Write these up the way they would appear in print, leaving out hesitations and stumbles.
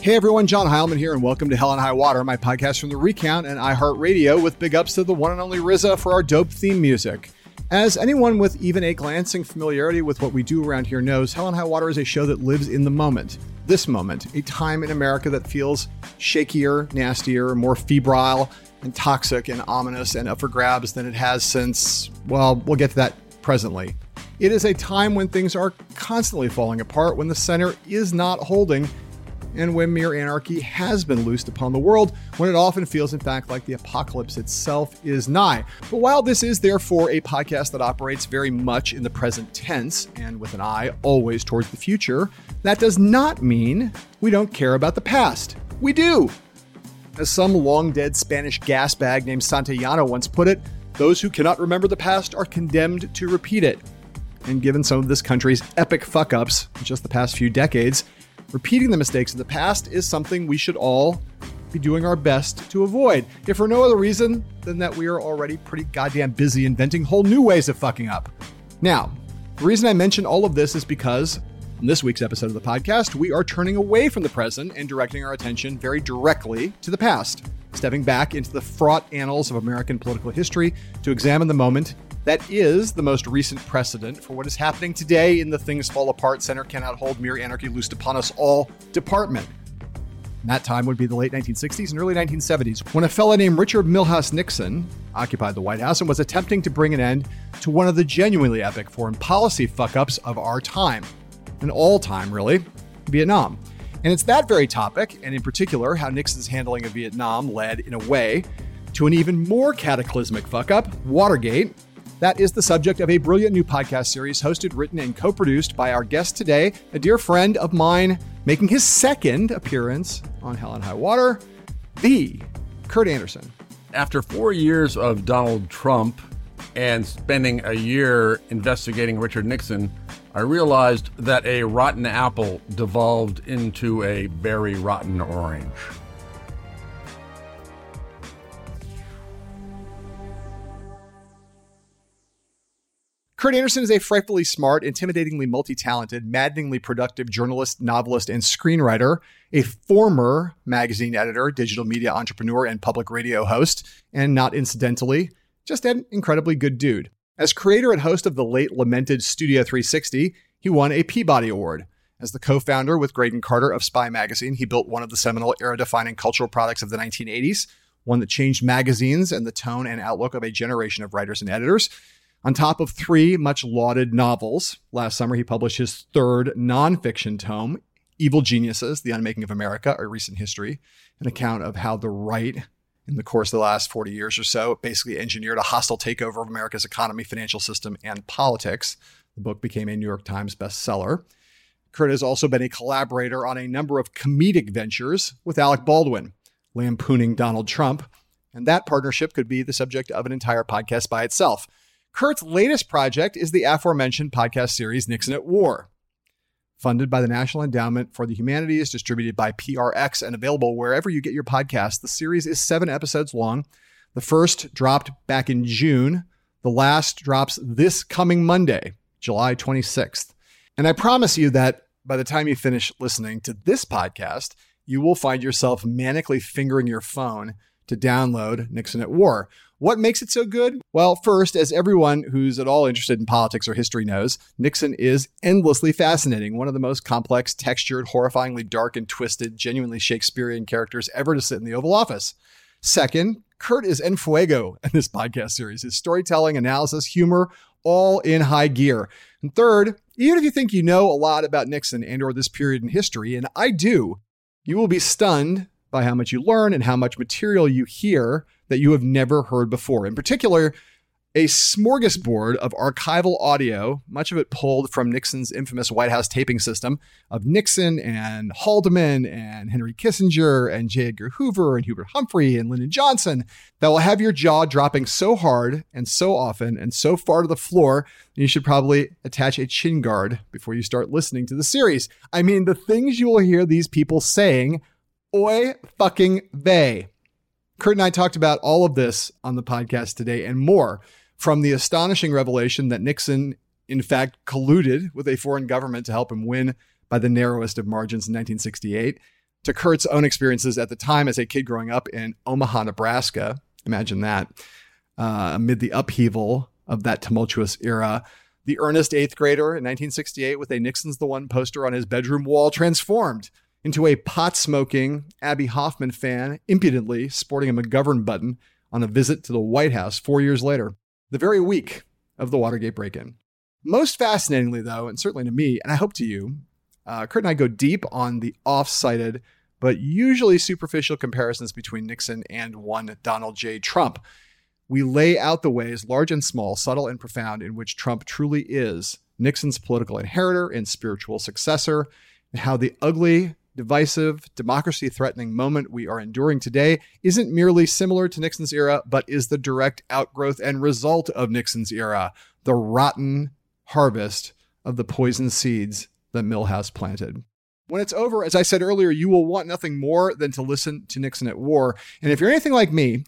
Hey everyone, John Heilemann here, and welcome to Hell and High Water, my podcast from The Recount and iHeartRadio, with big ups to the one and only RZA for our dope theme music. As anyone with even a glancing familiarity with what we do around here knows, Hell and High Water is a show that lives in the moment. This moment, a time in America that feels shakier, nastier, more febrile, and toxic and ominous and up for grabs than it has since, well, we'll get to that presently. It is a time when things are constantly falling apart, when the center is not holding, and when mere anarchy has been loosed upon the world, when it often feels, in fact, like the apocalypse itself is nigh. But while this is, therefore, a podcast that operates very much in the present tense, and with an eye always towards the future, that does not mean we don't care about the past. We do! As some long-dead Spanish gas bag named Santayana once put it, those who cannot remember the past are condemned to repeat it. And given some of this country's epic fuck-ups in just the past few decades, repeating the mistakes of the past is something we should all be doing our best to avoid, if for no other reason than that we are already pretty goddamn busy inventing whole new ways of fucking up. Now, the reason I mention all of this is because in this week's episode of the podcast, we are turning away from the present and directing our attention very directly to the past, stepping back into the fraught annals of American political history to examine the moment that is the most recent precedent for what is happening today in the things fall apart, center cannot hold, mere anarchy loosed upon us all department. And that time would be the late 1960s and early 1970s, when a fella named Richard Milhous Nixon occupied the White House and was attempting to bring an end to one of the genuinely epic foreign policy fuck-ups of our time, and all time really, Vietnam. And it's that very topic, and in particular, how Nixon's handling of Vietnam led, in a way, to an even more cataclysmic fuck-up, Watergate, that is the subject of a brilliant new podcast series hosted, written, and co-produced by our guest today, a dear friend of mine making his second appearance on Hell and High Water, the Kurt Andersen. After 4 years of Donald Trump and spending a year investigating Richard Nixon, I realized that a rotten apple devolved into a very rotten orange. Kurt Andersen is a frightfully smart, intimidatingly multi-talented, maddeningly productive journalist, novelist, and screenwriter, a former magazine editor, digital media entrepreneur, and public radio host, and not incidentally, just an incredibly good dude. As creator and host of the late lamented Studio 360, he won a Peabody Award. As the co-founder with Graydon Carter of Spy Magazine, he built one of the seminal era-defining cultural products of the 1980s, one that changed magazines and the tone and outlook of a generation of writers and editors. On top of three much-lauded novels, last summer he published his third nonfiction tome, Evil Geniuses: The Unmaking of America, a Recent History, an account of how the right, in the course of the last 40 years or so, basically engineered a hostile takeover of America's economy, financial system, and politics. The book became a New York Times bestseller. Kurt has also been a collaborator on a number of comedic ventures with Alec Baldwin, lampooning Donald Trump, and that partnership could be the subject of an entire podcast by itself. Kurt's latest project is the aforementioned podcast series, Nixon at War, funded by the National Endowment for the Humanities, distributed by PRX, and available wherever you get your podcasts. The series is 7 episodes long. The first dropped back in June. The last drops this coming Monday, July 26th. And I promise you that by the time you finish listening to this podcast, you will find yourself manically fingering your phone to download Nixon at War. What makes it so good? Well, first, as everyone who's at all interested in politics or history knows, Nixon is endlessly fascinating, one of the most complex, textured, horrifyingly dark and twisted, genuinely Shakespearean characters ever to sit in the Oval Office. Second, Kurt is en fuego in this podcast series. His storytelling, analysis, humor, all in high gear. And third, even if you think you know a lot about Nixon and or this period in history, and I do, you will be stunned by how much you learn and how much material you hear that you have never heard before. In particular, a smorgasbord of archival audio, much of it pulled from Nixon's infamous White House taping system of Nixon and Haldeman and Henry Kissinger and J. Edgar Hoover and Hubert Humphrey and Lyndon Johnson, that will have your jaw dropping so hard and so often and so far to the floor, you should probably attach a chin guard before you start listening to the series. I mean, the things you will hear these people saying, oy fucking vey. Kurt and I talked about all of this on the podcast today and more, from the astonishing revelation that Nixon, in fact, colluded with a foreign government to help him win by the narrowest of margins in 1968, to Kurt's own experiences at the time as a kid growing up in Omaha, Nebraska. Imagine that. Amid the upheaval of that tumultuous era, the earnest eighth grader in 1968 with a Nixon's the One poster on his bedroom wall transformed into a pot-smoking Abby Hoffman fan, impudently sporting a McGovern button on a visit to the White House 4 years later, the very week of the Watergate break-in. Most fascinatingly, though, and certainly to me, and I hope to you, Kurt and I go deep on the off-cited but usually superficial comparisons between Nixon and one Donald J. Trump. We lay out the ways, large and small, subtle and profound, in which Trump truly is Nixon's political inheritor and spiritual successor, and how the ugly, divisive, democracy-threatening moment we are enduring today isn't merely similar to Nixon's era, but is the direct outgrowth and result of Nixon's era, the rotten harvest of the poison seeds that Milhous planted. When it's over, as I said earlier, you will want nothing more than to listen to Nixon at War. And if you're anything like me,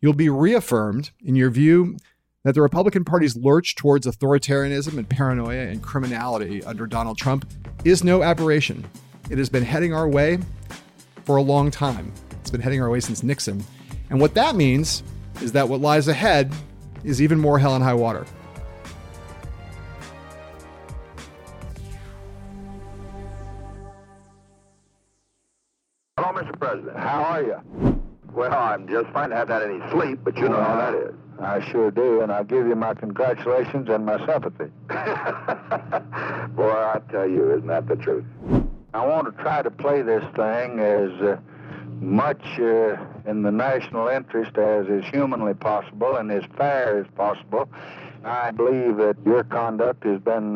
you'll be reaffirmed in your view that the Republican Party's lurch towards authoritarianism and paranoia and criminality under Donald Trump is no aberration. It has been heading our way for a long time. It's been heading our way since Nixon. And what that means is that what lies ahead is even more hell and high water. Hello, Mr. President. How are you? Well, I'm just fine. I haven't had any sleep, but you know how that is. I sure do, and I give you my congratulations and my sympathy. Boy, I tell you, isn't that the truth? I want to try to play this thing as much in the national interest as is humanly possible and as fair as possible. I believe that your conduct has been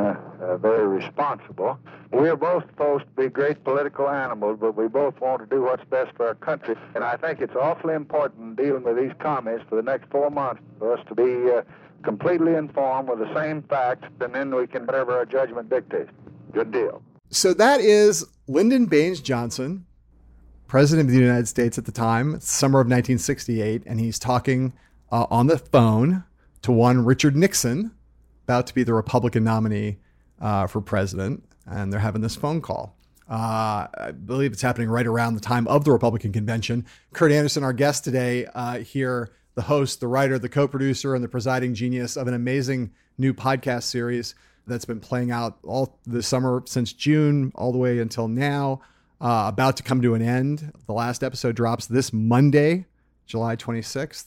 very responsible. We're both supposed to be great political animals, but we both want to do what's best for our country. And I think it's awfully important dealing with these comments for the next 4 months for us to be completely informed with the same facts, and then we can whatever our judgment dictates. Good deal. So that is Lyndon Baines Johnson, president of the United States at the time, summer of 1968, and he's talking on the phone to one Richard Nixon, about to be the Republican nominee for president, and they're having this phone call. I believe it's happening right around the time of the Republican convention. Kurt Andersen, our guest today here, the host, the writer, the co-producer, and the presiding genius of an amazing new podcast series that's been playing out all the summer since June all the way until now, about to come to an end. The last episode drops this Monday, July 26th.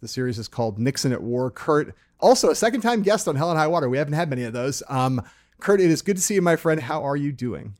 The series is called Nixon at War. Kurt, also a second time guest on Hell and High Water. We haven't had many of those. Kurt, it is good to see you, my friend. How are you doing?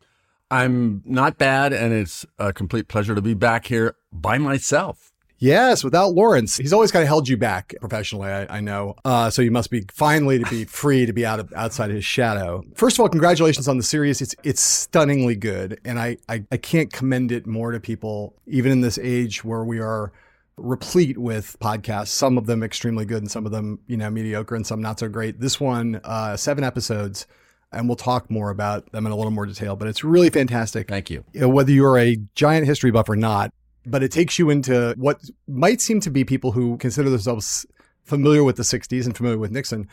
I'm not bad, and it's a complete pleasure to be back here by myself. Yes, without Lawrence. He's always kind of held you back professionally, I know. So you must be finally to be free to be outside his shadow. First of all, congratulations on the series. It's stunningly good. And I can't commend it more to people, even in this age where we are replete with podcasts, some of them extremely good and some of them, mediocre and some not so great. This one, 7 episodes, and we'll talk more about them in a little more detail, but it's really fantastic. Thank you. Whether you're a giant history buff or not, but it takes you into what might seem to be people who consider themselves familiar with the 60s and familiar with Nixon,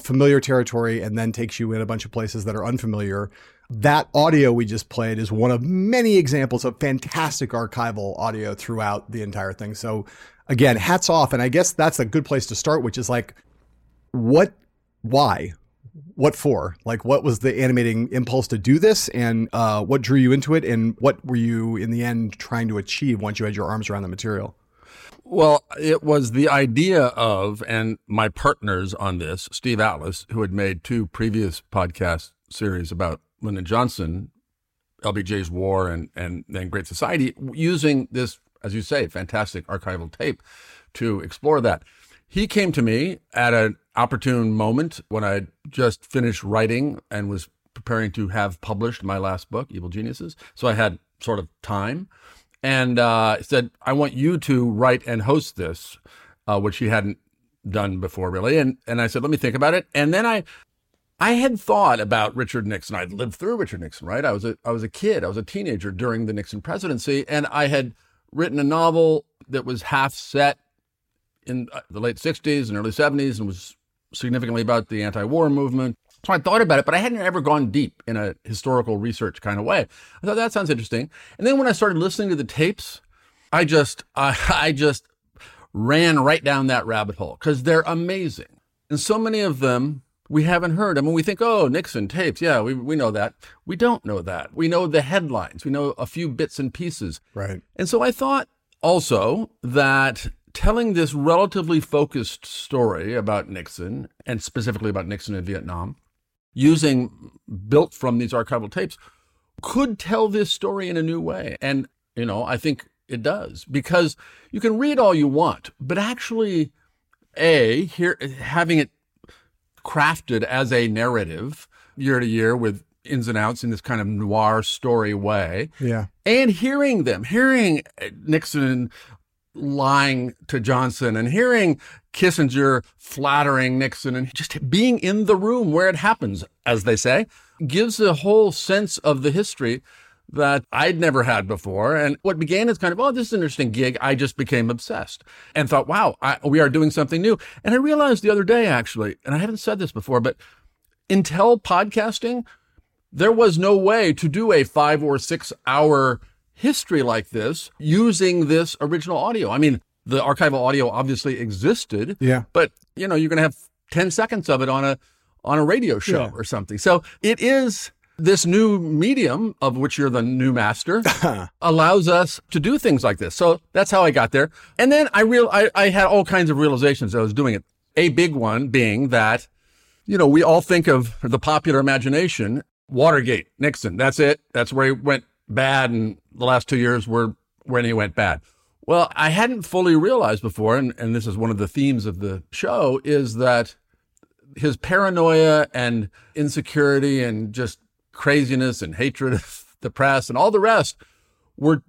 familiar territory, and then takes you in a bunch of places that are unfamiliar. That audio we just played is one of many examples of fantastic archival audio throughout the entire thing. So again, hats off. And I guess that's a good place to start, which is like, why? What for? Like, what was the animating impulse to do this, and what drew you into it, and what were you in the end trying to achieve once you had your arms around the material? Well, it was the idea of, and my partners on this, Steve Atlas, who had made 2 previous podcast series about Lyndon Johnson, LBJ's War, and then Great Society, using this, as you say, fantastic archival tape to explore that. He came to me at an opportune moment when I just finished writing and was preparing to have published my last book, Evil Geniuses. So I had sort of time, and said, I want you to write and host this, which he hadn't done before, really. And I said, let me think about it. And then I had thought about Richard Nixon. I'd lived through Richard Nixon, right? I was a kid. I was a teenager during the Nixon presidency, and I had written a novel that was half set in the late 60s and early 70s and was significantly about the anti-war movement. So I thought about it, but I hadn't ever gone deep in a historical research kind of way. I thought that sounds interesting. And then when I started listening to the tapes, I just ran right down that rabbit hole because they're amazing. And so many of them we haven't heard. I mean, we think, oh, Nixon tapes. Yeah, we know that. We don't know that. We know the headlines. We know a few bits and pieces. Right. And so I thought also that telling this relatively focused story about Nixon, and specifically about Nixon in Vietnam, using built from these archival tapes, could tell this story in a new way. And, you know, I think it does, because you can read all you want, but actually, having it crafted as a narrative year to year with ins and outs in this kind of noir story way. Yeah. And hearing Nixon lying to Johnson and hearing Kissinger flattering Nixon and just being in the room where it happens, as they say, gives a whole sense of the history that I'd never had before. And what began as kind of, oh, this is an interesting gig, I just became obsessed and thought, wow, we are doing something new. And I realized the other day, actually, and I haven't said this before, but until podcasting, there was no way to do a 5 or 6 hour history like this using this original audio. I mean, the archival audio obviously existed, yeah, but you know, you're going to have 10 seconds of it on a radio show, yeah, or something. So it is this new medium of which you're the new master allows us to do things like this. So that's how I got there. And then I had all kinds of realizations as I was doing it. A big one being that, you know, we all think of the popular imagination, Watergate, Nixon, that's it. That's where he went bad, and the last 2 years were when he went bad. Well, I hadn't fully realized before, and this is one of the themes of the show, is that his paranoia and insecurity and just craziness and hatred of the press and all the rest put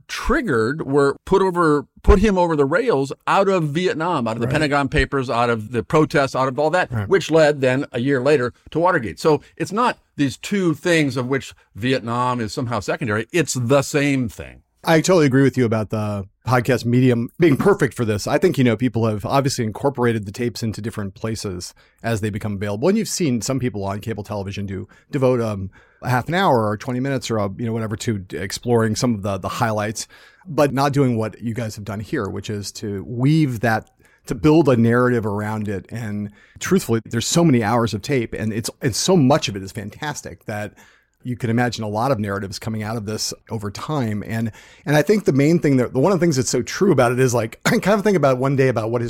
him over the rails out of Vietnam, out of the Pentagon Papers, out of the protests, out of all that, which led then a year later to Watergate. So it's not these two things of which Vietnam is somehow secondary. It's the same thing. I totally agree with you about the podcast medium being perfect for this. I think, you know, people have obviously incorporated the tapes into different places as they become available. And you've seen some people on cable television do devote a half an hour or 20 minutes or, you know, whatever to exploring some of the highlights, but not doing what you guys have done here, which is to weave that, to build a narrative around it. And truthfully, there's so many hours of tape and it's so much of it is fantastic that you can imagine a lot of narratives coming out of this over time. And I think the main thing that one of the things that's so true about it is, like, I kind of think about one day about what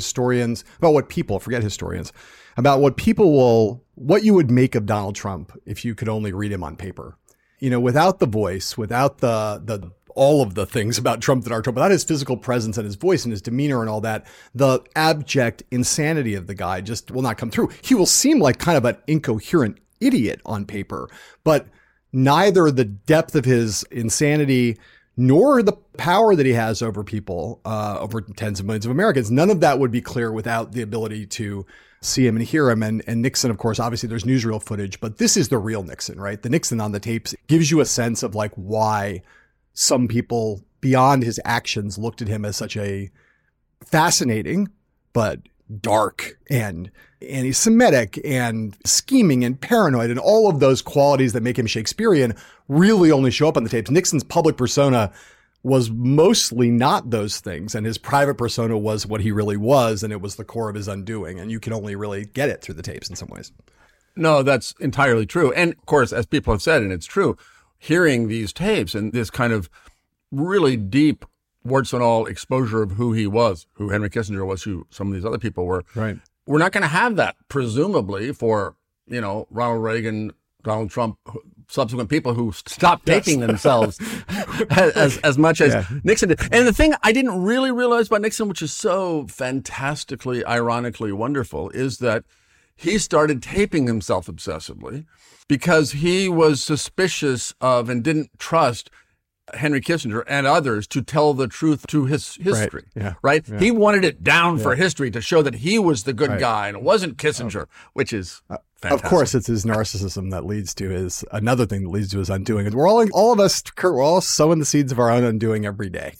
you would make of Donald Trump if you could only read him on paper, you know, without the voice, without the all of the things about Trump that are Trump, without his physical presence and his voice and his demeanor and all that, the abject insanity of the guy just will not come through. He will seem like kind of an incoherent idiot on paper, but neither the depth of his insanity nor the power that he has over people, over tens of millions of Americans, none of that would be clear without the ability to see him and hear him. And Nixon, of course, obviously there's newsreel footage, but this is the real Nixon, right? The Nixon on the tapes gives you a sense of, like, why some people beyond his actions looked at him as such a fascinating but dark and anti-Semitic and scheming and paranoid, and all of those qualities that make him Shakespearean really only show up on the tapes. Nixon's public persona was mostly not those things, and his private persona was what he really was, and it was the core of his undoing, and you can only really get it through the tapes in some ways. No, that's entirely true. And of course, as people have said, and it's true, hearing these tapes and this kind of really deep warts and all exposure of who he was, who Henry Kissinger was, who some of these other people were. Right. We're not going to have that, presumably, for, you know, Ronald Reagan, Donald Trump, subsequent people who stopped taping themselves as much as Nixon did. And the thing I didn't really realize about Nixon, which is so fantastically, ironically wonderful, is that he started taping himself obsessively because he was suspicious of and didn't trust Henry Kissinger and others to tell the truth to his history, right? Yeah. He wanted it down for history to show that he was the good guy and it wasn't Kissinger, which is fantastic. Of course, it's his narcissism that leads to his, another thing that leads to his undoing. We're all of us, Kurt, we're all sowing the seeds of our own undoing every day.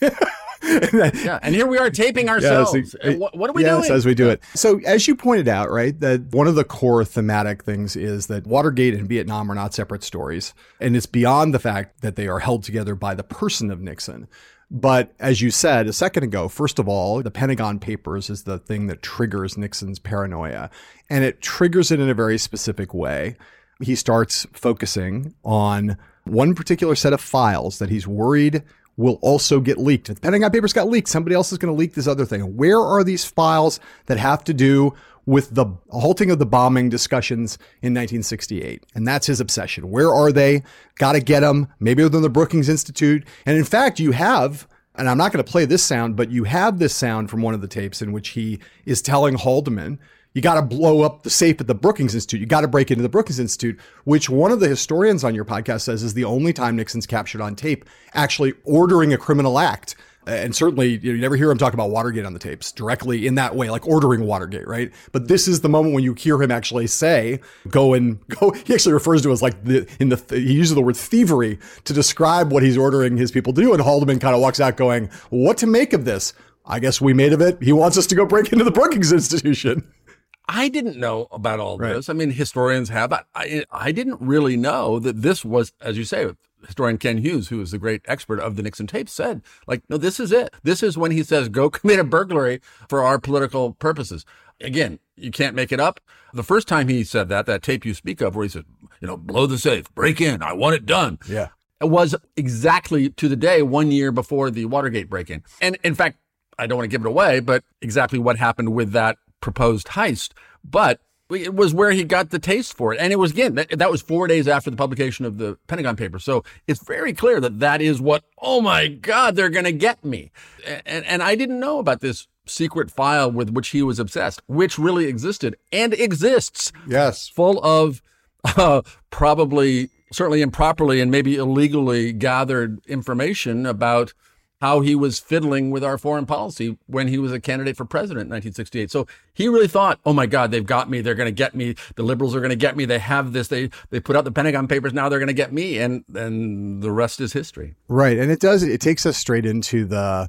Yeah, and here we are taping ourselves. What are we doing? Yes, as we do it. So as you pointed out, right, that one of the core thematic things is that Watergate and Vietnam are not separate stories. And it's beyond the fact that they are held together by the person of Nixon. But as you said a second ago, first of all, the Pentagon Papers is the thing that triggers Nixon's paranoia. And it triggers it in a very specific way. He starts focusing on one particular set of files that he's worried will also get leaked. If the Pentagon Papers got leaked, somebody else is going to leak this other thing. Where are these files that have to do with the halting of the bombing discussions in 1968? And that's his obsession. Where are they? Got to get them. Maybe within the Brookings Institute. And in fact, you have, and I'm not going to play this sound, but you have this sound from one of the tapes in which he is telling Haldeman, you got to blow up the safe at the Brookings Institute. You got to break into the Brookings Institute, which one of the historians on your podcast says is the only time Nixon's captured on tape actually ordering a criminal act. And certainly, you never hear him talk about Watergate on the tapes directly in that way, like ordering Watergate, right? But this is the moment when you hear him actually say, go and go. He actually refers to it as like he uses the word thievery to describe what he's ordering his people to do. And Haldeman kind of walks out going, what to make of this? I guess we made of it. He wants us to go break into the Brookings Institution. I didn't know about all this. I mean, historians have. I didn't really know that this was, as you say, historian Ken Hughes, who is the great expert of the Nixon tapes, said, like, no, this is it. This is when he says, go commit a burglary for our political purposes. Again, you can't make it up. The first time he said that tape you speak of where he said, blow the safe, break in, I want it done. Yeah. It was exactly to the day 1 year before the Watergate break-in. And in fact, I don't want to give it away, but exactly what happened with that proposed heist, but it was where he got the taste for it. And it was, again, that was 4 days after the publication of the Pentagon Papers. So it's very clear that is what, oh my God, they're going to get me. And I didn't know about this secret file with which he was obsessed, which really existed and exists. Yes. Full of certainly improperly and maybe illegally gathered information about how he was fiddling with our foreign policy when he was a candidate for president in 1968. So he really thought, oh my God, they've got me. They're going to get me. The liberals are going to get me. They have this. They put out the Pentagon Papers. Now they're going to get me. And the rest is history. Right. And it takes us straight into the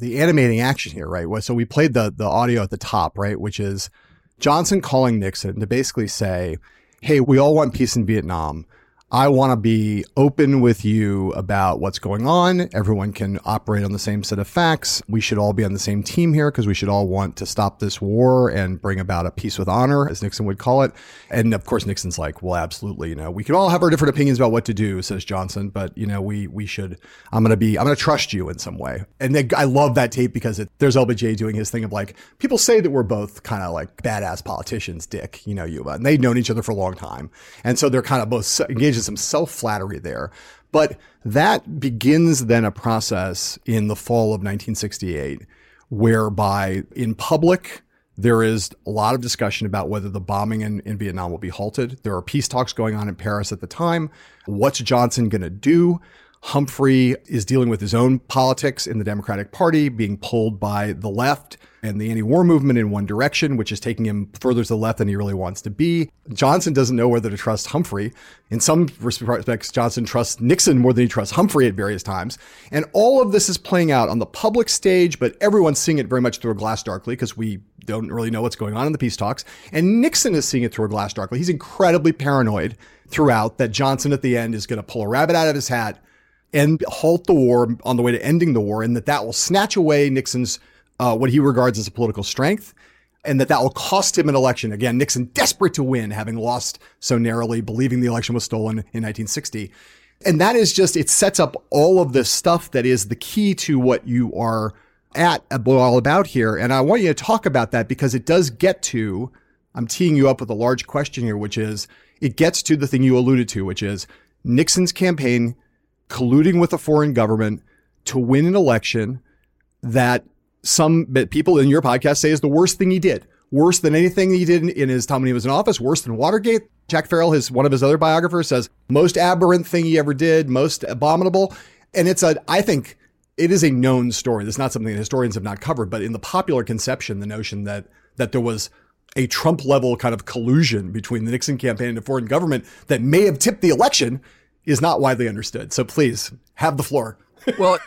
animating action here, right? So we played the audio at the top, right? Which is Johnson calling Nixon to basically say, hey, we all want peace in Vietnam. I want to be open with you about what's going on. Everyone can operate on the same set of facts. We should all be on the same team here because we should all want to stop this war and bring about a peace with honor, as Nixon would call it. And of course, Nixon's like, well, absolutely. We can all have our different opinions about what to do, says Johnson. But, we should, I'm going to trust you in some way. And then I love that tape because there's LBJ doing his thing of like, people say that we're both kind of like badass politicians, Dick, and they'd known each other for a long time. And so they're kind of both engaged some self-flattery there. But that begins then a process in the fall of 1968, whereby in public, there is a lot of discussion about whether the bombing in Vietnam will be halted. There are peace talks going on in Paris at the time. What's Johnson going to do? Humphrey is dealing with his own politics in the Democratic Party, being pulled by the left and the anti-war movement in one direction, which is taking him further to the left than he really wants to be. Johnson doesn't know whether to trust Humphrey. In some respects, Johnson trusts Nixon more than he trusts Humphrey at various times. And all of this is playing out on the public stage, but everyone's seeing it very much through a glass darkly because we don't really know what's going on in the peace talks. And Nixon is seeing it through a glass darkly. He's incredibly paranoid throughout that Johnson at the end is going to pull a rabbit out of his hat and halt the war on the way to ending the war, and that will snatch away Nixon's, what he regards as a political strength, and that will cost him an election. Again, Nixon desperate to win, having lost so narrowly, believing the election was stolen in 1960. And that is just, it sets up all of this stuff that is the key to what you are all about here. And I want you to talk about that because it does get to, I'm teeing you up with a large question here, which is, it gets to the thing you alluded to, which is Nixon's campaign colluding with a foreign government to win an election that some people in your podcast say is the worst thing he did, worse than anything he did in his time when he was in office, worse than Watergate. Jack Farrell, one of his other biographers, says most aberrant thing he ever did, most abominable. And I think it is a known story. That's not something that historians have not covered, but in the popular conception, the notion that there was a Trump level kind of collusion between the Nixon campaign and the foreign government that may have tipped the election is not widely understood. So please have the floor. Well,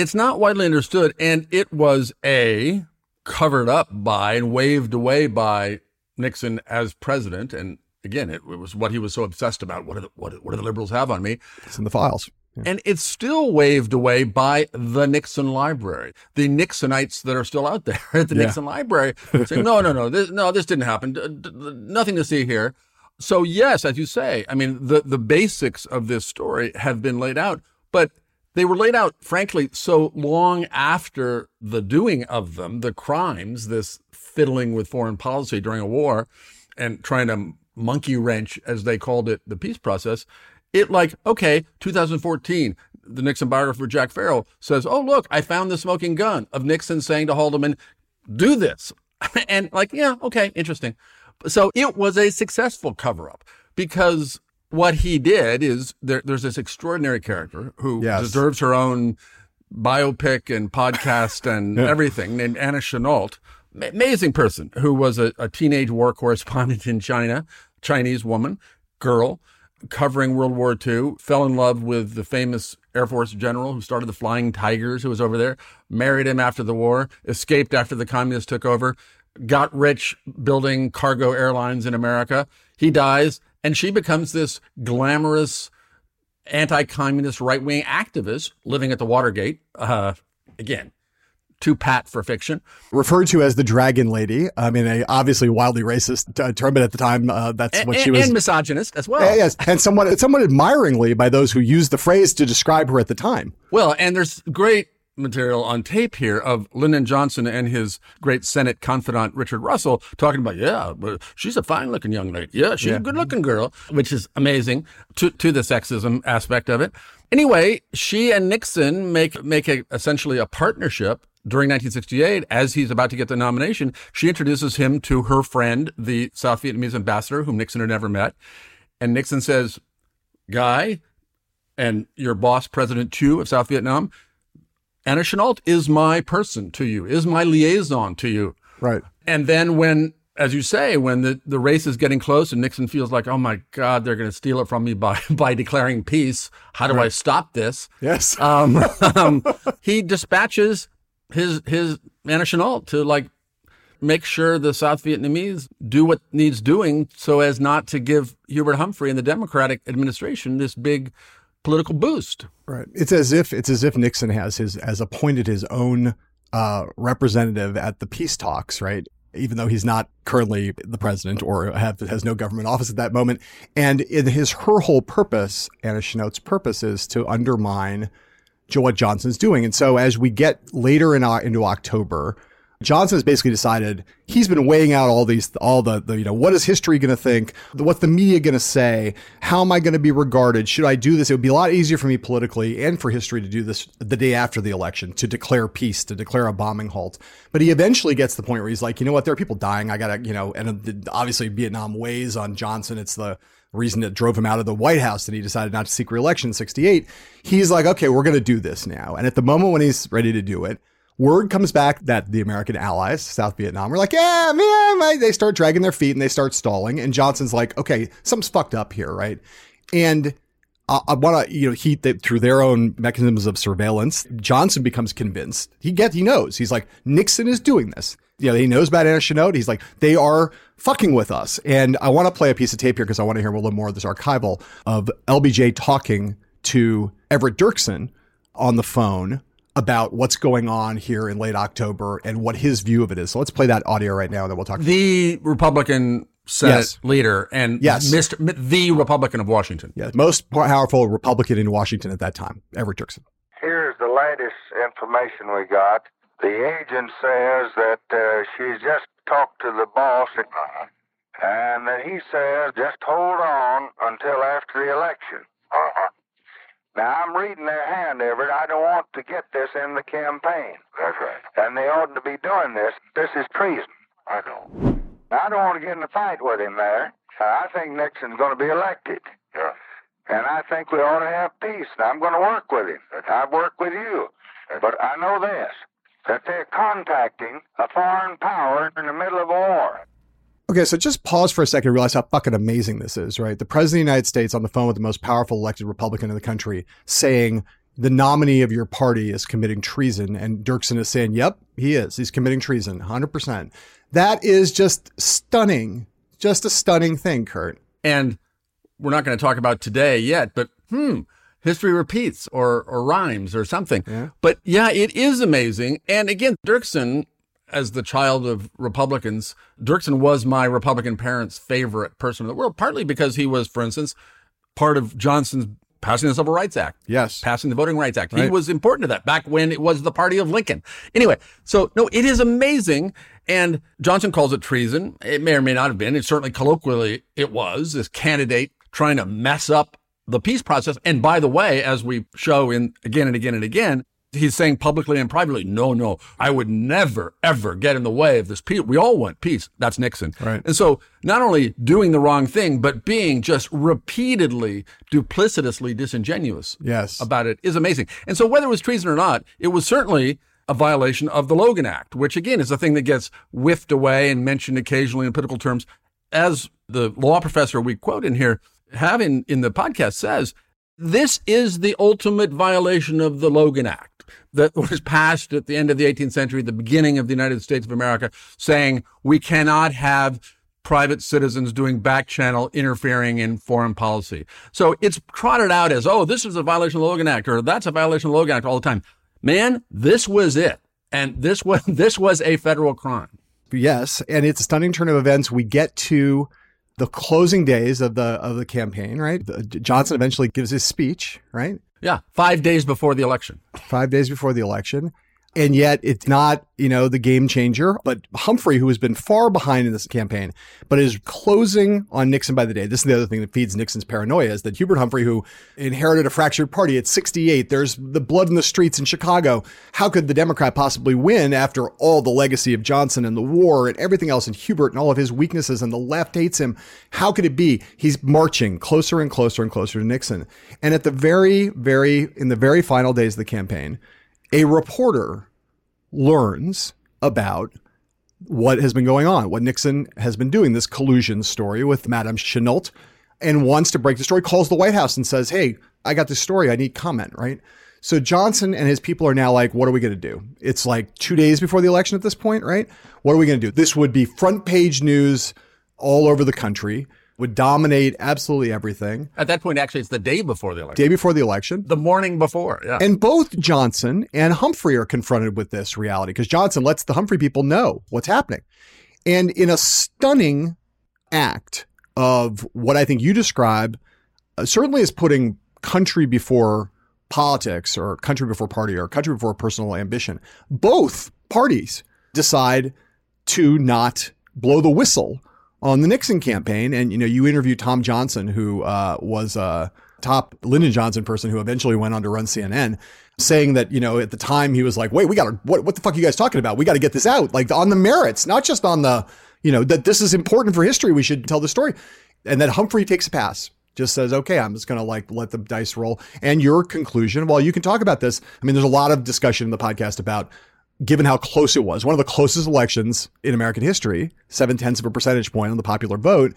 It's not widely understood, and it was A, covered up by and waved away by Nixon as president. And again, it was what he was so obsessed about. What do the liberals have on me? It's in the files. Yeah. And it's still waved away by the Nixon Library, the Nixonites that are still out there at the Nixon Library saying, no, this didn't happen. Nothing to see here. So yes, as you say, I mean, the basics of this story have been laid out, but they were laid out, frankly, so long after the doing of them, the crimes, this fiddling with foreign policy during a war and trying to monkey wrench, as they called it, the peace process. It like, okay, 2014, the Nixon biographer Jack Farrell says, oh, look, I found the smoking gun of Nixon saying to Haldeman, do this. And like, yeah, okay, interesting. So it was a successful cover-up because what he did is there's this extraordinary character who deserves her own biopic and podcast and everything named Anna Chennault, amazing person who was a teenage war correspondent in China, Chinese woman, girl, covering World War II, fell in love with the famous Air Force general who started the Flying Tigers, who was over there, married him after the war, escaped after the communists took over, got rich building cargo airlines in America. He dies, and she becomes this glamorous anti-communist right-wing activist living at the Watergate. Again, too pat for fiction. Referred to as the Dragon Lady. I mean, a obviously wildly racist term, but at the time, that's what she was. And misogynist as well. Yes, and somewhat admiringly by those who used the phrase to describe her at the time. Well, and there's great material on tape here of Lyndon Johnson and his great Senate confidant, Richard Russell, talking about, she's a fine-looking young lady. Yeah, she's a good-looking girl, which is amazing to the sexism aspect of it. Anyway, she and Nixon make essentially a partnership during 1968, as he's about to get the nomination. She introduces him to her friend, the South Vietnamese ambassador, whom Nixon had never met. And Nixon says, Guy, and your boss, President Chu of South Vietnam, Anna Chennault is my person to you, is my liaison to you. Right. And then when, as you say, when the race is getting close and Nixon feels like, oh, my God, they're going to steal it from me by declaring peace. How do I stop this? Yes. He dispatches his Anna Chennault to, like, make sure the South Vietnamese do what needs doing so as not to give Hubert Humphrey and the Democratic administration this big political boost. Right. It's as if Nixon has appointed his own representative at the peace talks, right? Even though he's not currently the president or has no government office at that moment. And her whole purpose, Anna Chennault's purpose, is to undermine what Johnson's doing. And so as we get later into October, Johnson's basically decided he's been weighing out all the what is history going to think? What's the media going to say? How am I going to be regarded? Should I do this? It would be a lot easier for me politically and for history to do this the day after the election, to declare peace, to declare a bombing halt. But he eventually gets to the point where he's like, you know what? There are people dying. I got to, and obviously Vietnam weighs on Johnson. It's the reason that drove him out of the White House that he decided not to seek re-election in 68. He's like, okay, we're going to do this now. And at the moment when he's ready to do it, word comes back that the American allies, South Vietnam, were like, they start dragging their feet and they start stalling. And Johnson's like, okay, something's fucked up here, right? And I want to, heat that through their own mechanisms of surveillance. Johnson becomes convinced. He knows. He's like, Nixon is doing this. He knows about Anna Chennault. He's like, they are fucking with us. And I want to play a piece of tape here because I want to hear a little more of this archival of LBJ talking to Everett Dirksen on the phone about what's going on here in late October and what his view of it is. So let's play that audio right now, and then we'll talk. The Republican Senate leader and the Republican of Washington. Yes, most powerful Republican in Washington at that time, Everett Dirksen. Here's the latest information we got. The agent says that she just talked to the boss and that he says just hold on until after the election. Now, I'm reading their hand, Everett. I don't want to get this in the campaign. That's right. And they oughtn't to be doing this. This is treason. I know. Now, I don't want to get in a fight with him there. I think Nixon's going to be elected. Yeah. And I think we ought to have peace. And I'm going to work with him. I've worked with you. But I know this, that they're contacting a foreign power in the middle of a war. Okay, so just pause for a second and realize how fucking amazing this is, right? The president of the United States on the phone with the most powerful elected Republican in the country saying, the nominee of your party is committing treason. And Dirksen is saying, yep, he is. He's committing treason, 100%. That is just stunning. Just a stunning thing, Kurt. And we're not going to talk about today yet, but history repeats or rhymes or something. Yeah. But yeah, it is amazing. And again, Dirksen, as the child of Republicans, Dirksen was my Republican parents' favorite person in the world, partly because he was, for instance, part of Johnson's passing the Civil Rights Act. Yes. Passing the Voting Rights Act. Right. He was important to that back when it was the party of Lincoln. Anyway, so no, it is amazing. And Johnson calls it treason. It may or may not have been. It certainly colloquially it was, this candidate trying to mess up the peace process. And by the way, as we show in again and again and again, he's saying publicly and privately, no, I would never, ever get in the way of this peace. We all want peace. That's Nixon. Right. And so not only doing the wrong thing, but being just repeatedly, duplicitously disingenuous about it is amazing. And so whether it was treason or not, it was certainly a violation of the Logan Act, which, again, is a thing that gets whiffed away and mentioned occasionally in political terms. As the law professor we quote in here, having in the podcast says, this is the ultimate violation of the Logan Act that was passed at the end of the 18th century, the beginning of the United States of America, saying we cannot have private citizens doing back channel interfering in foreign policy. So it's trotted out as, oh, this is a violation of the Logan Act, or that's a violation of the Logan Act all the time. Man, this was it. And this was a federal crime. Yes. And it's a stunning turn of events. We get to the closing days of the campaign, right? Johnson eventually gives his speech, right? Yeah, 5 days before the election. 5 days before the election. And yet it's not, the game changer. But Humphrey, who has been far behind in this campaign, but is closing on Nixon by the day. This is the other thing that feeds Nixon's paranoia, is that Hubert Humphrey, who inherited a fractured party at 68, there's the blood in the streets in Chicago. How could the Democrat possibly win after all the legacy of Johnson and the war and everything else, and Hubert and all of his weaknesses, and the left hates him? How could it be? He's marching closer and closer and closer to Nixon. And at the very final days of the campaign, a reporter learns about what has been going on, what Nixon has been doing, this collusion story with Madame Chennault, and wants to break the story, calls the White House and says, hey, I got this story. I need comment, right? So Johnson and his people are now like, what are we going to do? It's like 2 days before the election at this point, right? What are we going to do? This would be front page news all over the country, would dominate absolutely everything. At that point, actually, it's the day before the election. The morning before, yeah. And both Johnson and Humphrey are confronted with this reality, because Johnson lets the Humphrey people know what's happening. And in a stunning act of what I think you describe, certainly as putting country before politics, or country before party, or country before personal ambition, both parties decide to not blow the whistle on the Nixon campaign. And, you interview Tom Johnson, who was a top Lyndon Johnson person who eventually went on to run CNN, saying that, at the time he was like, wait, we got to, what the fuck are you guys talking about? We got to get this out, like, on the merits, not just on the, that this is important for history. We should tell the story. And that Humphrey takes a pass, just says, okay, I'm just going to let the dice roll. And your conclusion, well, you can talk about this. I mean, there's a lot of discussion in the podcast about, given how close it was, one of the closest elections in American history, 0.7 percentage points on the popular vote,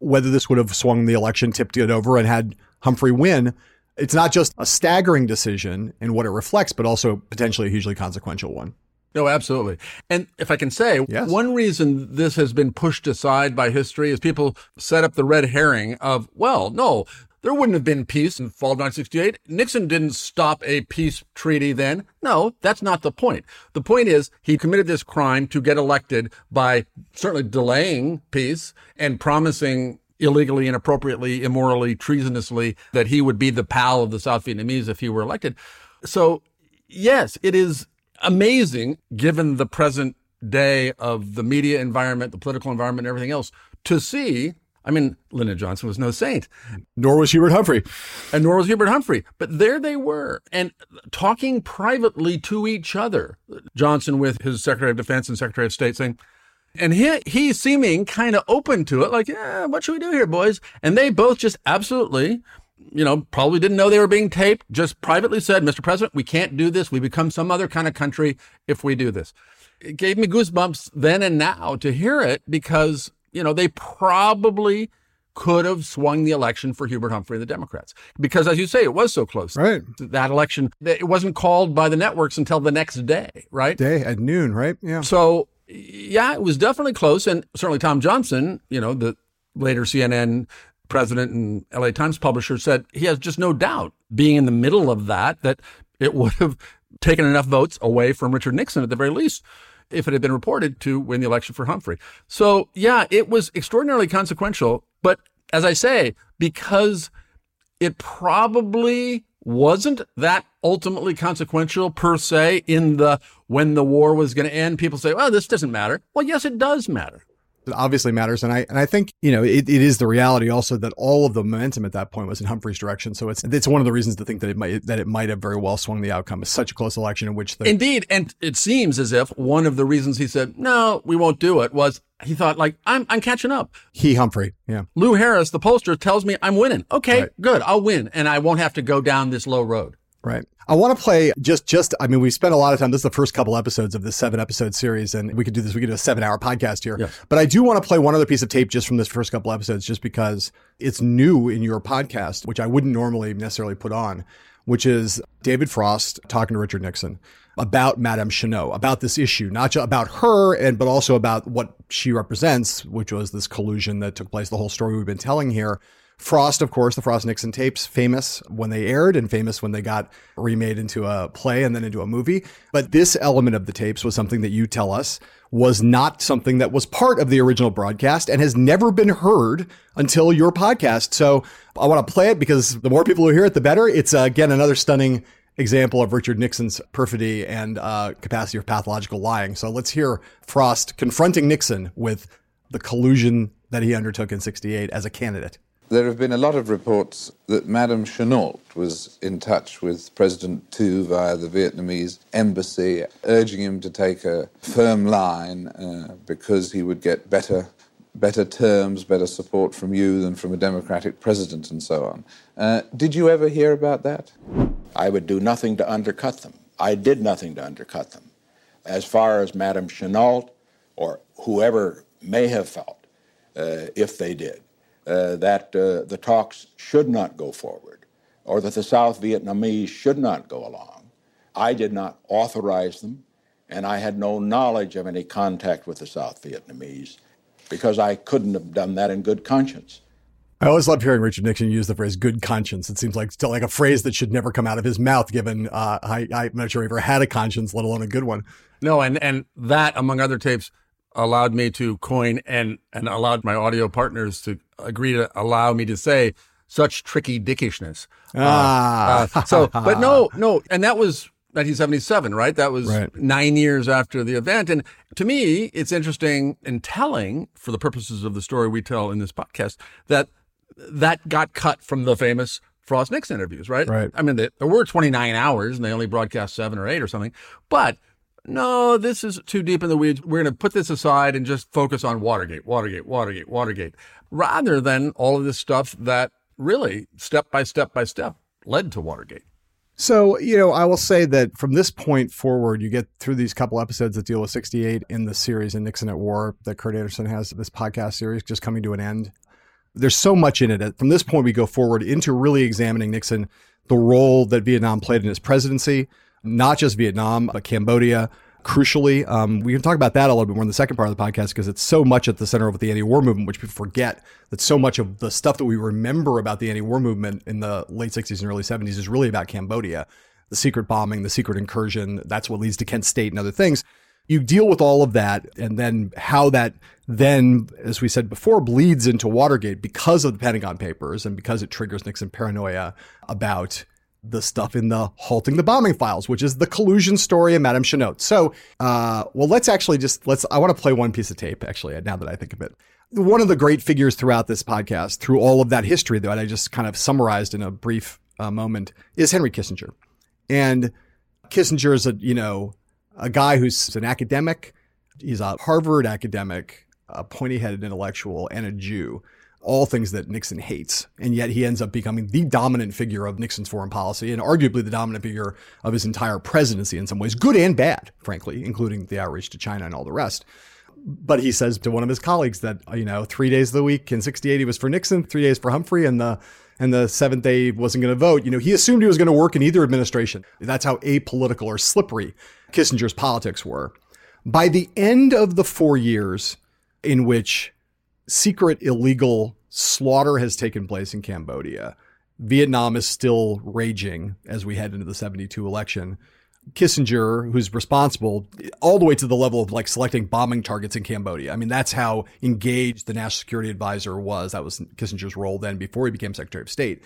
whether this would have swung the election, tipped it over, and had Humphrey win. It's not just a staggering decision in what it reflects, but also potentially a hugely consequential one. No, absolutely. And if I can say, one reason this has been pushed aside by history is people set up the red herring of, well, no, there wouldn't have been peace in fall of 1968. Nixon didn't stop a peace treaty then. No, that's not the point. The point is he committed this crime to get elected by certainly delaying peace and promising illegally, inappropriately, immorally, treasonously that he would be the pal of the South Vietnamese if he were elected. So, yes, it is amazing, given the present day of the media environment, the political environment, and everything else, to see. I mean, Lyndon Johnson was no saint. Nor was Hubert Humphrey. But there they were, and talking privately to each other. Johnson with his Secretary of Defense and Secretary of State saying, and he seeming kind of open to it, like, yeah, what should we do here, boys? And they both just absolutely, probably didn't know they were being taped, just privately said, Mr. President, we can't do this. We become some other kind of country if we do this. It gave me goosebumps then and now to hear it, because they probably could have swung the election for Hubert Humphrey and the Democrats. Because, as you say, it was so close. Right. That election, it wasn't called by the networks until the next day, right? Day at noon, right? Yeah. So, yeah, it was definitely close. And certainly Tom Johnson, you know, the later CNN president and LA Times publisher, said he has just no doubt, being in the middle of that, that it would have taken enough votes away from Richard Nixon at the very least, if it had been reported, to win the election for Humphrey. So, yeah, it was extraordinarily consequential. But as I say, because it probably wasn't that ultimately consequential per se in the when the war was going to end, people say, well, this doesn't matter. Well, yes, it does matter. It obviously matters. And I think, you know, it is the reality also that all of the momentum at that point was in Humphrey's direction. So it's one of the reasons to think that it might have very well swung the outcome. It's such a close election in which the— Indeed. And it seems as if one of the reasons he said, no, we won't do it, was he thought, like, I'm catching up. Humphrey. Yeah. Lou Harris, the pollster, tells me I'm winning. Okay, right. Good. I'll win. And I won't have to go down this low road. Right. I want to play I mean, we spent a lot of time. This is the first couple episodes of this 7-episode series, and we could do this. We could do a 7-hour podcast here. Yes. But I do want to play one other piece of tape just from this first couple episodes, just because it's new in your podcast, which I wouldn't normally necessarily put on, which is David Frost talking to Richard Nixon about Madame Chennault, about this issue, not just about her, but also about what she represents, which was this collusion that took place, the whole story we've been telling here. Frost, of course, the Frost-Nixon tapes, famous when they aired and famous when they got remade into a play and then into a movie. But this element of the tapes was something that you tell us was not something that was part of the original broadcast and has never been heard until your podcast. So I want to play it because the more people who hear it, the better. It's, again, another stunning example of Richard Nixon's perfidy and capacity for pathological lying. So let's hear Frost confronting Nixon with the collusion that he undertook in 1968 as a candidate. There have been a lot of reports that Madame Chennault was in touch with President Tu via the Vietnamese embassy, urging him to take a firm line because he would get better terms, better support from you than from a Democratic president and so on. Did you ever hear about that? I would do nothing to undercut them. I did nothing to undercut them. As far as Madame Chennault or whoever may have felt, if they did, that the talks should not go forward or that the South Vietnamese should not go along. I did not authorize them, and I had no knowledge of any contact with the South Vietnamese because I couldn't have done that in good conscience. I always loved hearing Richard Nixon use the phrase good conscience. It seems like still like a phrase that should never come out of his mouth, given I'm not sure he ever had a conscience, let alone a good one. No, and that, among other tapes, allowed me to coin and allowed my audio partners to agree to allow me to say such tricky dickishness. And that was 1977, right? That was right. 9 years after the event. And to me, it's interesting and telling for the purposes of the story we tell in this podcast that got cut from the famous Frost-Nixon interviews, right? Right. I mean, there were 29 hours and they only broadcast 7 or 8 or something, but no, this is too deep in the weeds. We're going to put this aside and just focus on Watergate, rather than all of this stuff that really step by step led to Watergate. So, you know, I will say that from this point forward, you get through these couple episodes that deal with 1968 in the series in Nixon at War that Kurt Andersen has, this podcast series just coming to an end. There's so much in it. From this point, we go forward into really examining Nixon, the role that Vietnam played in his presidency, not just Vietnam, but Cambodia. Crucially, we can talk about that a little bit more in the second part of the podcast because it's so much at the center of the anti-war movement, which people forget that so much of the stuff that we remember about the anti-war movement in the late 60s and early 70s is really about Cambodia, the secret bombing, the secret incursion. That's what leads to Kent State and other things. You deal with all of that and then how that then, as we said before, bleeds into Watergate because of the Pentagon Papers and because it triggers Nixon paranoia about the stuff in the halting the bombing files, which is the collusion story of Madame Chennault. So, I want to play one piece of tape, actually, now that I think of it. One of the great figures throughout this podcast, through all of that history that I just kind of summarized in a brief moment, is Henry Kissinger. And Kissinger is a guy who's an academic. He's a Harvard academic, a pointy-headed intellectual, and a Jew. All things that Nixon hates. And yet he ends up becoming the dominant figure of Nixon's foreign policy and arguably the dominant figure of his entire presidency in some ways, good and bad, frankly, including the outreach to China and all the rest. But he says to one of his colleagues that, 3 days of the week in '68 he was for Nixon, 3 days for Humphrey, and the seventh day wasn't going to vote. He assumed he was going to work in either administration. That's how apolitical or slippery Kissinger's politics were. By the end of the 4 years in which secret illegal slaughter has taken place in Cambodia, Vietnam is still raging as we head into the 72 election. Kissinger, who's responsible all the way to the level of selecting bombing targets in Cambodia. That's how engaged the national security advisor was. That was Kissinger's role then before he became Secretary of State.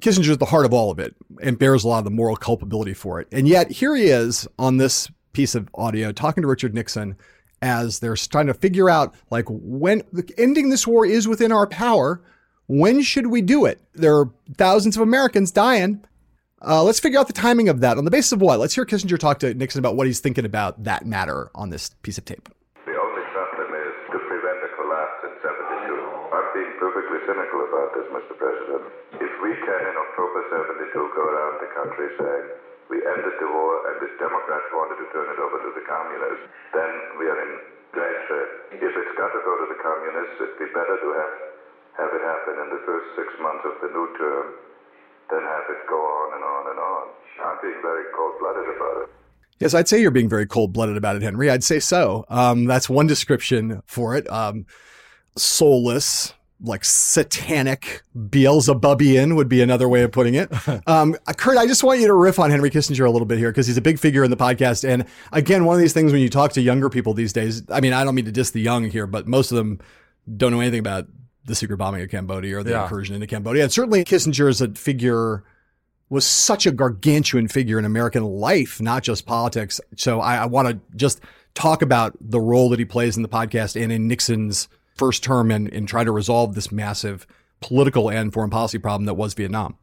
Kissinger's at the heart of all of it and bears a lot of the moral culpability for it. And yet here he is on this piece of audio talking to Richard Nixon as they're trying to figure out when ending this war is within our power. When should we do it? There are thousands of Americans dying. Let's figure out the timing of that. On the basis of what? Let's hear Kissinger talk to Nixon about what he's thinking about that matter on this piece of tape. The only something is to prevent a collapse in 72. I'm being perfectly cynical about this, Mr. President. If we can, in October 72, go around the country saying we ended the war and the Democrats wanted to turn it over to the communists, then we are in great shape. If it's got to go to the communists, it'd be better to have it happen in the first 6 months of the new term then have it go on and on and on. I'm being very cold-blooded about it. Yes, I'd say you're being very cold-blooded about it, Henry. I'd say so. That's one description for it. Soulless, satanic, Beelzebubian would be another way of putting it. Kurt, I just want you to riff on Henry Kissinger a little bit here because he's a big figure in the podcast. And again, one of these things when you talk to younger people these days, I don't mean to diss the young here, but most of them don't know anything about the secret bombing of Cambodia or the incursion into Cambodia. And certainly Kissinger as a figure was such a gargantuan figure in American life, not just politics. So I want to just talk about the role that he plays in the podcast and in Nixon's first term and try to resolve this massive political and foreign policy problem that was Vietnam.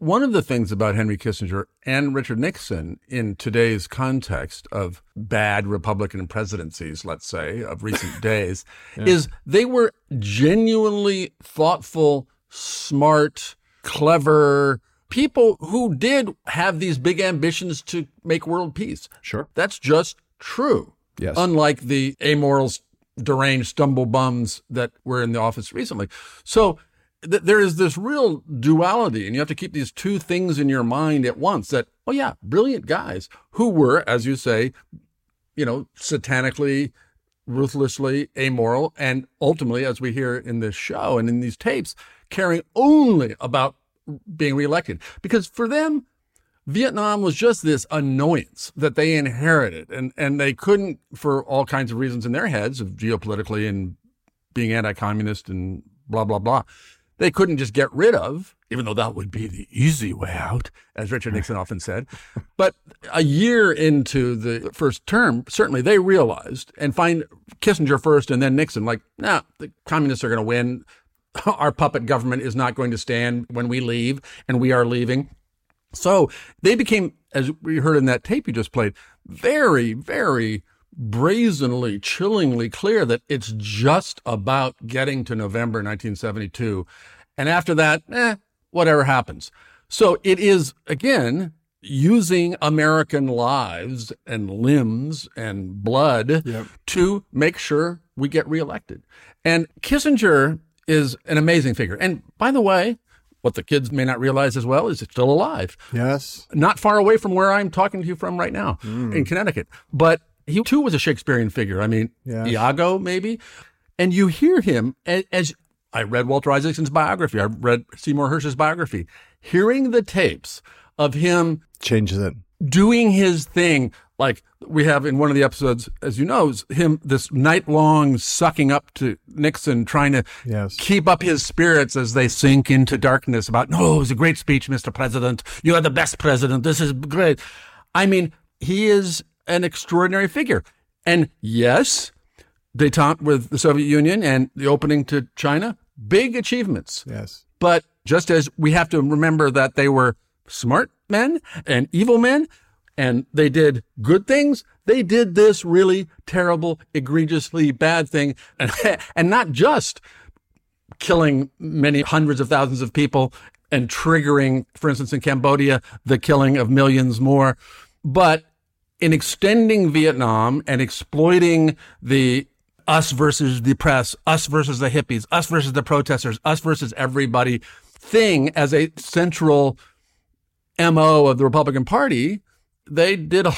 One of the things about Henry Kissinger and Richard Nixon in today's context of bad Republican presidencies, let's say, of recent days, is they were genuinely thoughtful, smart, clever people who did have these big ambitions to make world peace. Sure. That's just true. Yes. Unlike the amoral, deranged stumblebums that were in the office recently. So there is this real duality, and you have to keep these two things in your mind at once that, brilliant guys who were, as you say, satanically, ruthlessly amoral, and ultimately, as we hear in this show and in these tapes, caring only about being reelected. Because for them, Vietnam was just this annoyance that they inherited, and they couldn't, for all kinds of reasons in their heads, of geopolitically and being anti-communist and blah, blah, blah. They couldn't just get rid of, even though that would be the easy way out, as Richard Nixon often said. But a year into the first term, certainly they realized, and find Kissinger first and then Nixon, the communists are going to win. Our puppet government is not going to stand when we leave, and we are leaving. So they became, as we heard in that tape you just played, very, very brazenly, chillingly clear that it's just about getting to November 1972. And after that, whatever happens. So it is, again, using American lives and limbs and blood to make sure we get reelected. And Kissinger is an amazing figure. And by the way, what the kids may not realize as well is it's still alive. Yes. Not far away from where I'm talking to you from right now in Connecticut. But he, too, was a Shakespearean figure. Iago, maybe. And you hear him as I read Walter Isaacson's biography. I read Seymour Hersh's biography. Hearing the tapes of him changes it, doing his thing. We have in one of the episodes, as you know, him this night-long sucking up to Nixon, trying to keep up his spirits as they sink into darkness about, no, it was a great speech, Mr. President. You are the best president. This is great. He is an extraordinary figure. And yes, détente with the Soviet Union and the opening to China, big achievements. Yes. But just as we have to remember that they were smart men and evil men, and they did good things, they did this really terrible, egregiously bad thing. And not just killing many hundreds of thousands of people and triggering, for instance, in Cambodia, the killing of millions more, but in extending Vietnam and exploiting the us versus the press, us versus the hippies, us versus the protesters, us versus everybody thing as a central MO of the Republican Party, they did a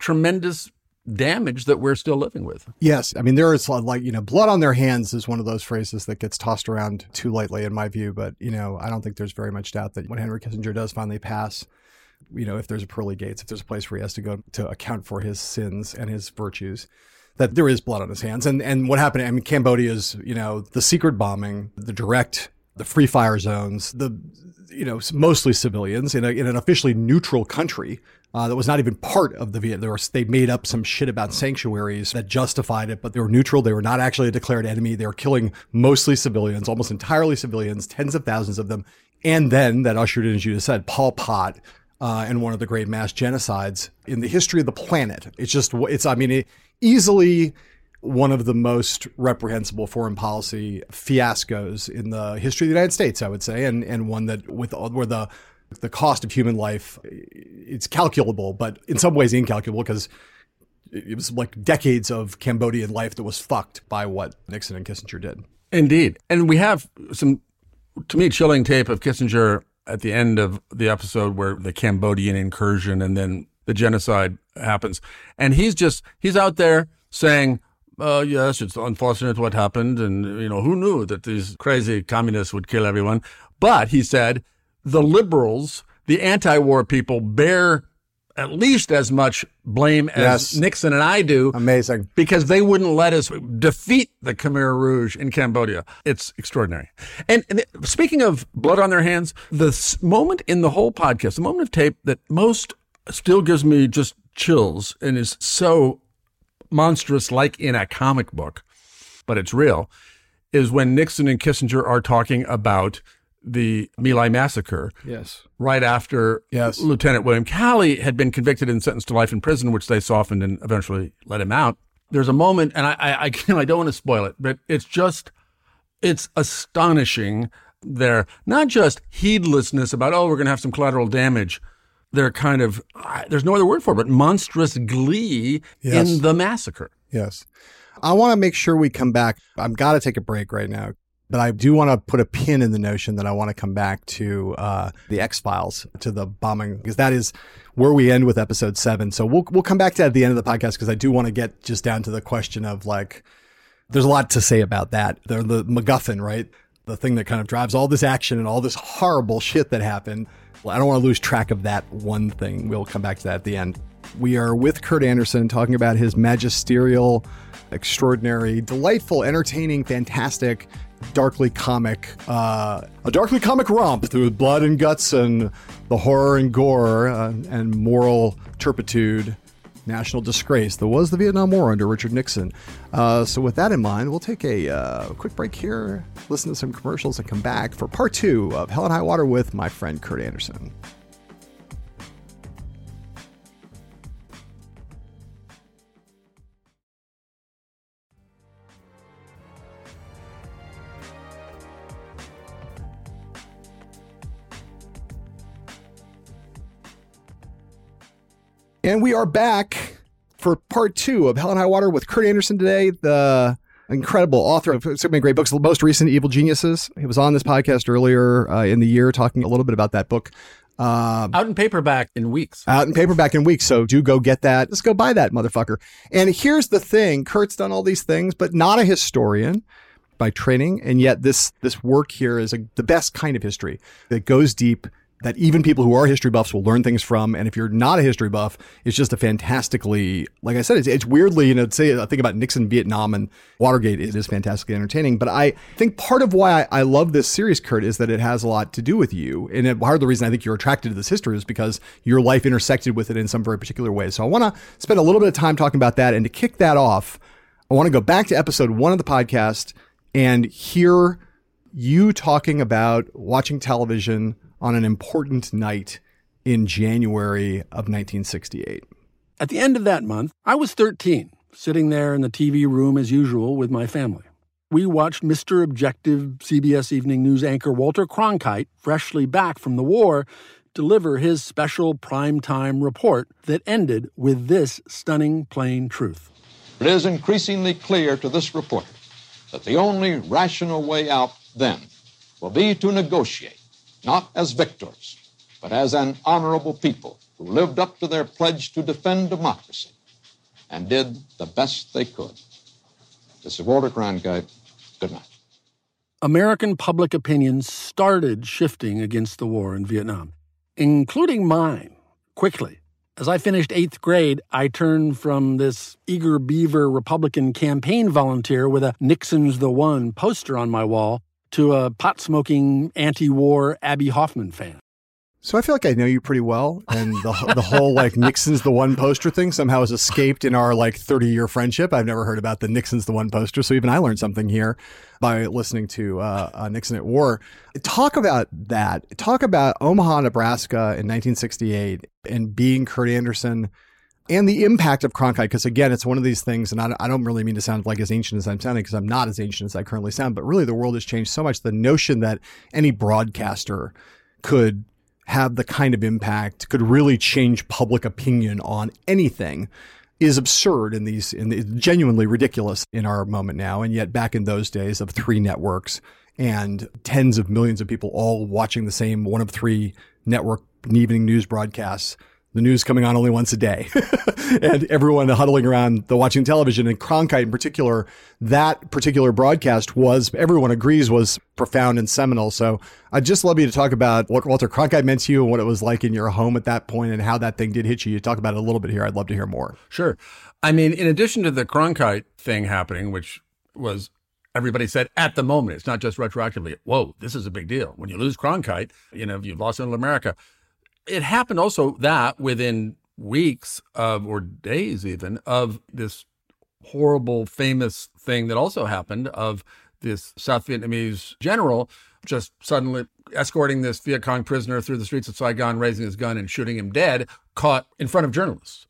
tremendous damage that we're still living with. Yes. I mean, there is like, you know, blood on their hands is one of those phrases that gets tossed around too lightly in my view. But, you know, I don't think there's very much doubt that when Henry Kissinger does finally pass, you know, if there's a pearly gates, if there's a place where he has to go to account for his sins and his virtues, that there is blood on his hands. And what happened, I mean, Cambodia's, you know, the secret bombing, the direct, the free fire zones, the, you know, mostly civilians in an officially neutral country that was not even part of the Vietnam. They made up some shit about sanctuaries that justified it, but they were neutral. They were not actually a declared enemy. They were killing mostly civilians, almost entirely civilians, tens of thousands of them. And then that ushered in, as you just said, Pol Pot, and one of the great mass genocides in the history of the planet. It's just, it's, I mean, easily one of the most reprehensible foreign policy fiascos in the history of the United States, I would say, and one that with where the cost of human life, it's calculable, but in some ways incalculable because it was like decades of Cambodian life that was fucked by what Nixon and Kissinger did. Indeed. And we have some, to me, chilling tape of Kissinger at the end of the episode where the Cambodian incursion and then the genocide happens. And he's out there saying, yes, it's unfortunate what happened. And, you know, who knew that these crazy communists would kill everyone? But he said the liberals, the anti-war people bear at least as much blame as Nixon and I do. Amazing. Because they wouldn't let us defeat the Khmer Rouge in Cambodia. It's extraordinary. And speaking of blood on their hands, the moment in the whole podcast, the moment of tape that most still gives me just chills and is so monstrous, like in a comic book, but it's real, is when Nixon and Kissinger are talking about the My Lai massacre. Yes. Right after Lieutenant William Calley had been convicted and sentenced to life in prison, which they softened and eventually let him out. There's a moment, and I don't want to spoil it, but it's astonishing their not just heedlessness about, oh, we're going to have some collateral damage. They're kind of, there's no other word for it, but monstrous glee in the massacre. Yes. I want to make sure we come back. I've got to take a break right now. But I do want to put a pin in the notion that I want to come back to the X-Files, to the bombing, because that is where we end with episode 7. So we'll come back to that at the end of the podcast, because I do want to get just down to the question of, like, there's a lot to say about that. The MacGuffin, right? The thing that kind of drives all this action and all this horrible shit that happened. Well, I don't want to lose track of that one thing. We'll come back to that at the end. We are with Kurt Andersen talking about his magisterial, extraordinary, delightful, entertaining, fantastic, darkly comic romp through blood and guts and the horror and gore and moral turpitude, national disgrace that was the Vietnam War under Richard Nixon. So with that in mind, we'll take a quick break here, listen to some commercials, and come back for part 2 of Hell and High Water with my friend Kurt Andersen. And we are back for part 2 of Hell and High Water with Kurt Andersen today, the incredible author of so many great books, the most recent, Evil Geniuses. He was on this podcast earlier in the year talking a little bit about that book. Out in paperback in weeks. So do go get that. Let's go buy that motherfucker. And here's the thing. Kurt's done all these things, but not a historian by training. And yet this work here is the best kind of history that goes deep, that even people who are history buffs will learn things from. And if you're not a history buff, it's just a fantastically, like I said, it's weirdly, you know, say I think about Nixon, Vietnam, and Watergate. It is fantastically entertaining. But I think part of why I love this series, Kurt, is that it has a lot to do with you. And part of the reason I think you're attracted to this history is because your life intersected with it in some very particular way. So I want to spend a little bit of time talking about that. And to kick that off, I want to go back to episode 1 of the podcast and hear you talking about watching television on an important night in January of 1968. At the end of that month, I was 13, sitting there in the TV room as usual with my family. We watched Mr. Objective CBS Evening News anchor Walter Cronkite, freshly back from the war, deliver his special primetime report that ended with this stunning plain truth. It is increasingly clear to this reporter that the only rational way out then will be to negotiate, not as victors, but as an honorable people who lived up to their pledge to defend democracy and did the best they could. This is Walter Cronkite. Good night. American public opinion started shifting against the war in Vietnam, including mine, quickly. As I finished 8th grade, I turned from this eager beaver Republican campaign volunteer with a Nixon's the One poster on my wall to a pot-smoking, anti-war Abby Hoffman fan. So I feel like I know you pretty well, and the whole, Nixon's the One poster thing somehow has escaped in our, 30-year friendship. I've never heard about the Nixon's the One poster, so even I learned something here by listening to Nixon at War. Talk about that. Talk about Omaha, Nebraska in 1968 and being Kurt Andersen and the impact of Cronkite, because, again, it's one of these things, and I don't really mean to sound as ancient as I'm sounding, because I'm not as ancient as I currently sound, but really the world has changed so much. The notion that any broadcaster could have the kind of impact, could really change public opinion on anything is absurd genuinely ridiculous in our moment now. And yet back in those days of 3 networks and tens of millions of people all watching the same 1 of 3 network evening news broadcasts, the news coming on only once a day and everyone huddling around the watching television, and Cronkite in particular, that particular broadcast was, everyone agrees, was profound and seminal. So I'd just love you to talk about what Walter Cronkite meant to you and what it was like in your home at that point and how that thing did hit you. You talk about it a little bit here. I'd love to hear more. Sure. I mean, in addition to the Cronkite thing happening, which was, everybody said at the moment, it's not just retroactively, whoa, this is a big deal. When you lose Cronkite, you've lost all America. It happened also that within weeks of, or days even, of this horrible, famous thing that also happened of this South Vietnamese general just suddenly escorting this Viet Cong prisoner through the streets of Saigon, raising his gun and shooting him dead, caught in front of journalists.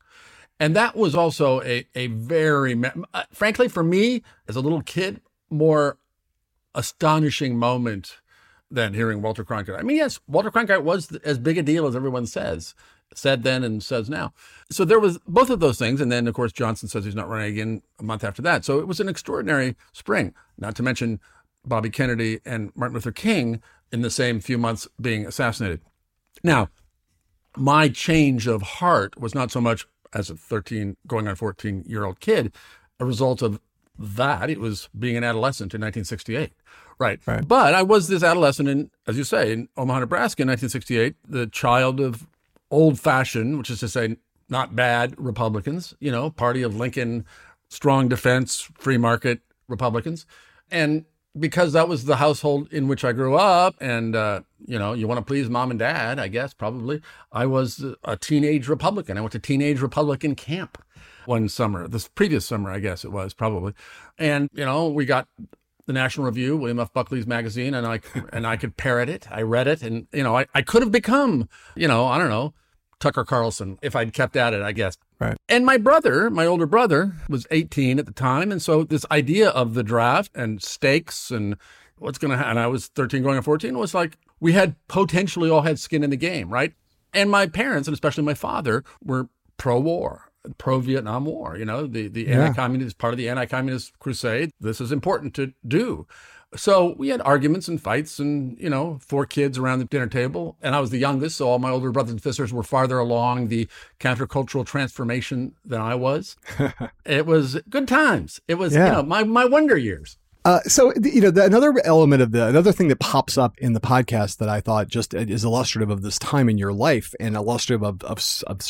And that was also a very, frankly, for me, as a little kid, more astonishing moment than hearing Walter Cronkite. I mean, yes, Walter Cronkite was as big a deal as everyone said then and says now. So there was both of those things. And then, of course, Johnson says he's not running again a month after that. So it was an extraordinary spring, not to mention Bobby Kennedy and Martin Luther King in the same few months being assassinated. Now, my change of heart was not so much as a 13, going on 14-year-old kid, a result of that. It was being an adolescent in 1968. Right. But I was this adolescent in, as you say, in Omaha, Nebraska in 1968, the child of old-fashioned, which is to say not bad Republicans, party of Lincoln, strong defense, free market Republicans. And because that was the household in which I grew up and, you want to please mom and dad, I guess, probably, I was a teenage Republican. I went to teenage Republican camp one summer, this previous summer, I guess it was probably. And, we got the National Review, William F. Buckley's magazine, and I could parrot it. I read it, and I could have become, I don't know, Tucker Carlson if I'd kept at it, I guess. Right. And my older brother, was 18 at the time, and so this idea of the draft and stakes and what's going to happen, and I was 13 going on 14, was like we had potentially all had skin in the game, right? And my parents, and especially my father, were pro-war. Pro-Vietnam War, the anti-communist, part of the anti-communist crusade. This is important to do. So we had arguments and fights and, 4 kids around the dinner table. And I was the youngest, so all my older brothers and sisters were farther along the countercultural transformation than I was. It was good times. It was, my wonder years. Another thing that pops up in the podcast that I thought just is illustrative of this time in your life and illustrative of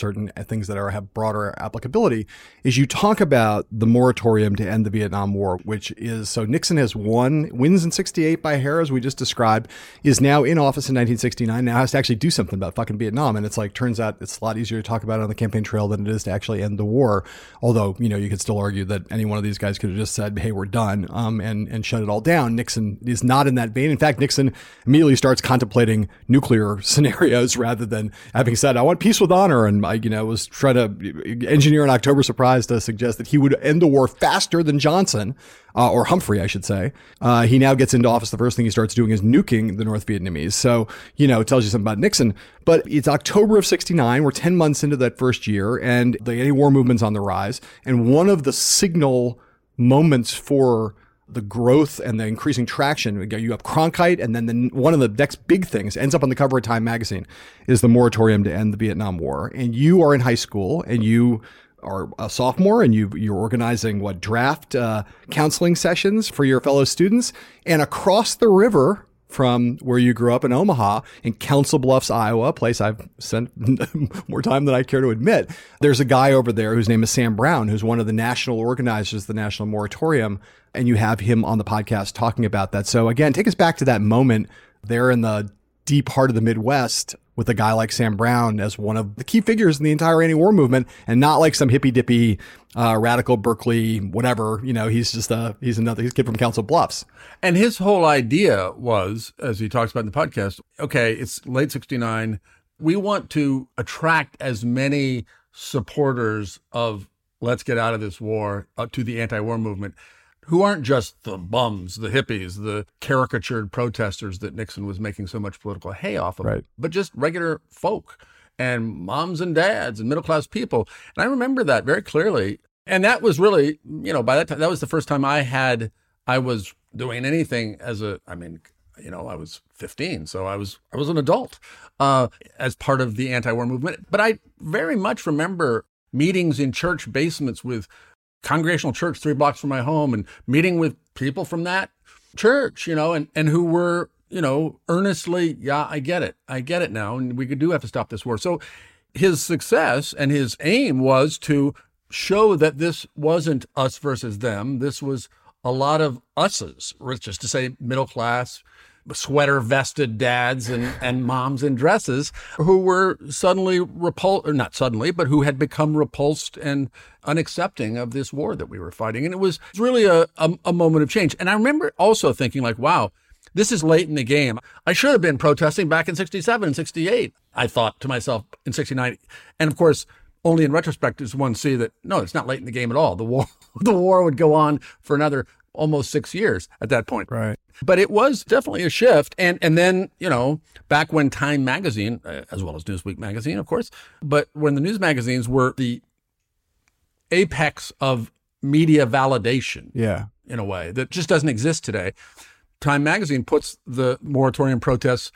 certain things that have broader applicability is you talk about the moratorium to end the Vietnam War, which is, so Nixon has wins in 68 by hair, as we just described, is now in office in 1969, now has to actually do something about fucking Vietnam. And it's turns out it's a lot easier to talk about it on the campaign trail than it is to actually end the war. Although, you could still argue that any one of these guys could have just said, hey, we're done. And and shut it all down. Nixon is not in that vein. In fact, Nixon immediately starts contemplating nuclear scenarios rather than having said, I want peace with honor. And I, was trying to engineer an October surprise to suggest that he would end the war faster than Johnson, or Humphrey, I should say. He now gets into office. The first thing he starts doing is nuking the North Vietnamese. So, it tells you something about Nixon. But it's October of 69. We're 10 months into that first year, and the anti-war movement's on the rise. And one of the signal moments for the growth and the increasing traction, you have Cronkite, and then one of the next big things ends up on the cover of Time magazine is the moratorium to end the Vietnam War. And you are in high school, and you are a sophomore, and you're organizing draft counseling sessions for your fellow students. And across the river from where you grew up in Omaha, in Council Bluffs, Iowa, a place I've spent more time than I care to admit, there's a guy over there whose name is Sam Brown, who's one of the national organizers of the National Moratorium, and you have him on the podcast talking about that. So again, take us back to that moment there in the deep heart of the Midwest with a guy like Sam Brown as one of the key figures in the entire anti-war movement, and not like some hippy-dippy radical Berkeley, whatever, he's just he's a kid from Council Bluffs. And his whole idea was, as he talks about in the podcast, okay, it's late 69. We want to attract as many supporters of let's get out of this war to the anti-war movement who aren't just the bums, the hippies, the caricatured protesters that Nixon was making so much political hay off of, right, but just regular folk and moms and dads and middle-class people. And I remember that very clearly. And that was really, by that time, that was the first time I was doing anything I was 15, so I was an adult as part of the anti-war movement. But I very much remember meetings in church basements with Congregational Church 3 blocks from my home and meeting with people from that church, and who were, earnestly, yeah, I get it now. And we do have to stop this war. So his success and his aim was to show that this wasn't us versus them. This was a lot of us's, which is to say middle class, sweater vested dads and moms in dresses who were suddenly repulsed, or not suddenly, but who had become repulsed and unaccepting of this war that we were fighting. And it was really a moment of change. And I remember also thinking wow, this is late in the game. I should have been protesting back in 67 and 68, I thought to myself in 69. And of course, only in retrospect does one see that, no, it's not late in the game at all. The war would go on for another almost 6 years at that point. Right. But it was definitely a shift. And then, back when Time magazine, as well as Newsweek magazine, of course, but when the news magazines were the apex of media validation, yeah, in a way that just doesn't exist today, Time magazine puts the moratorium protests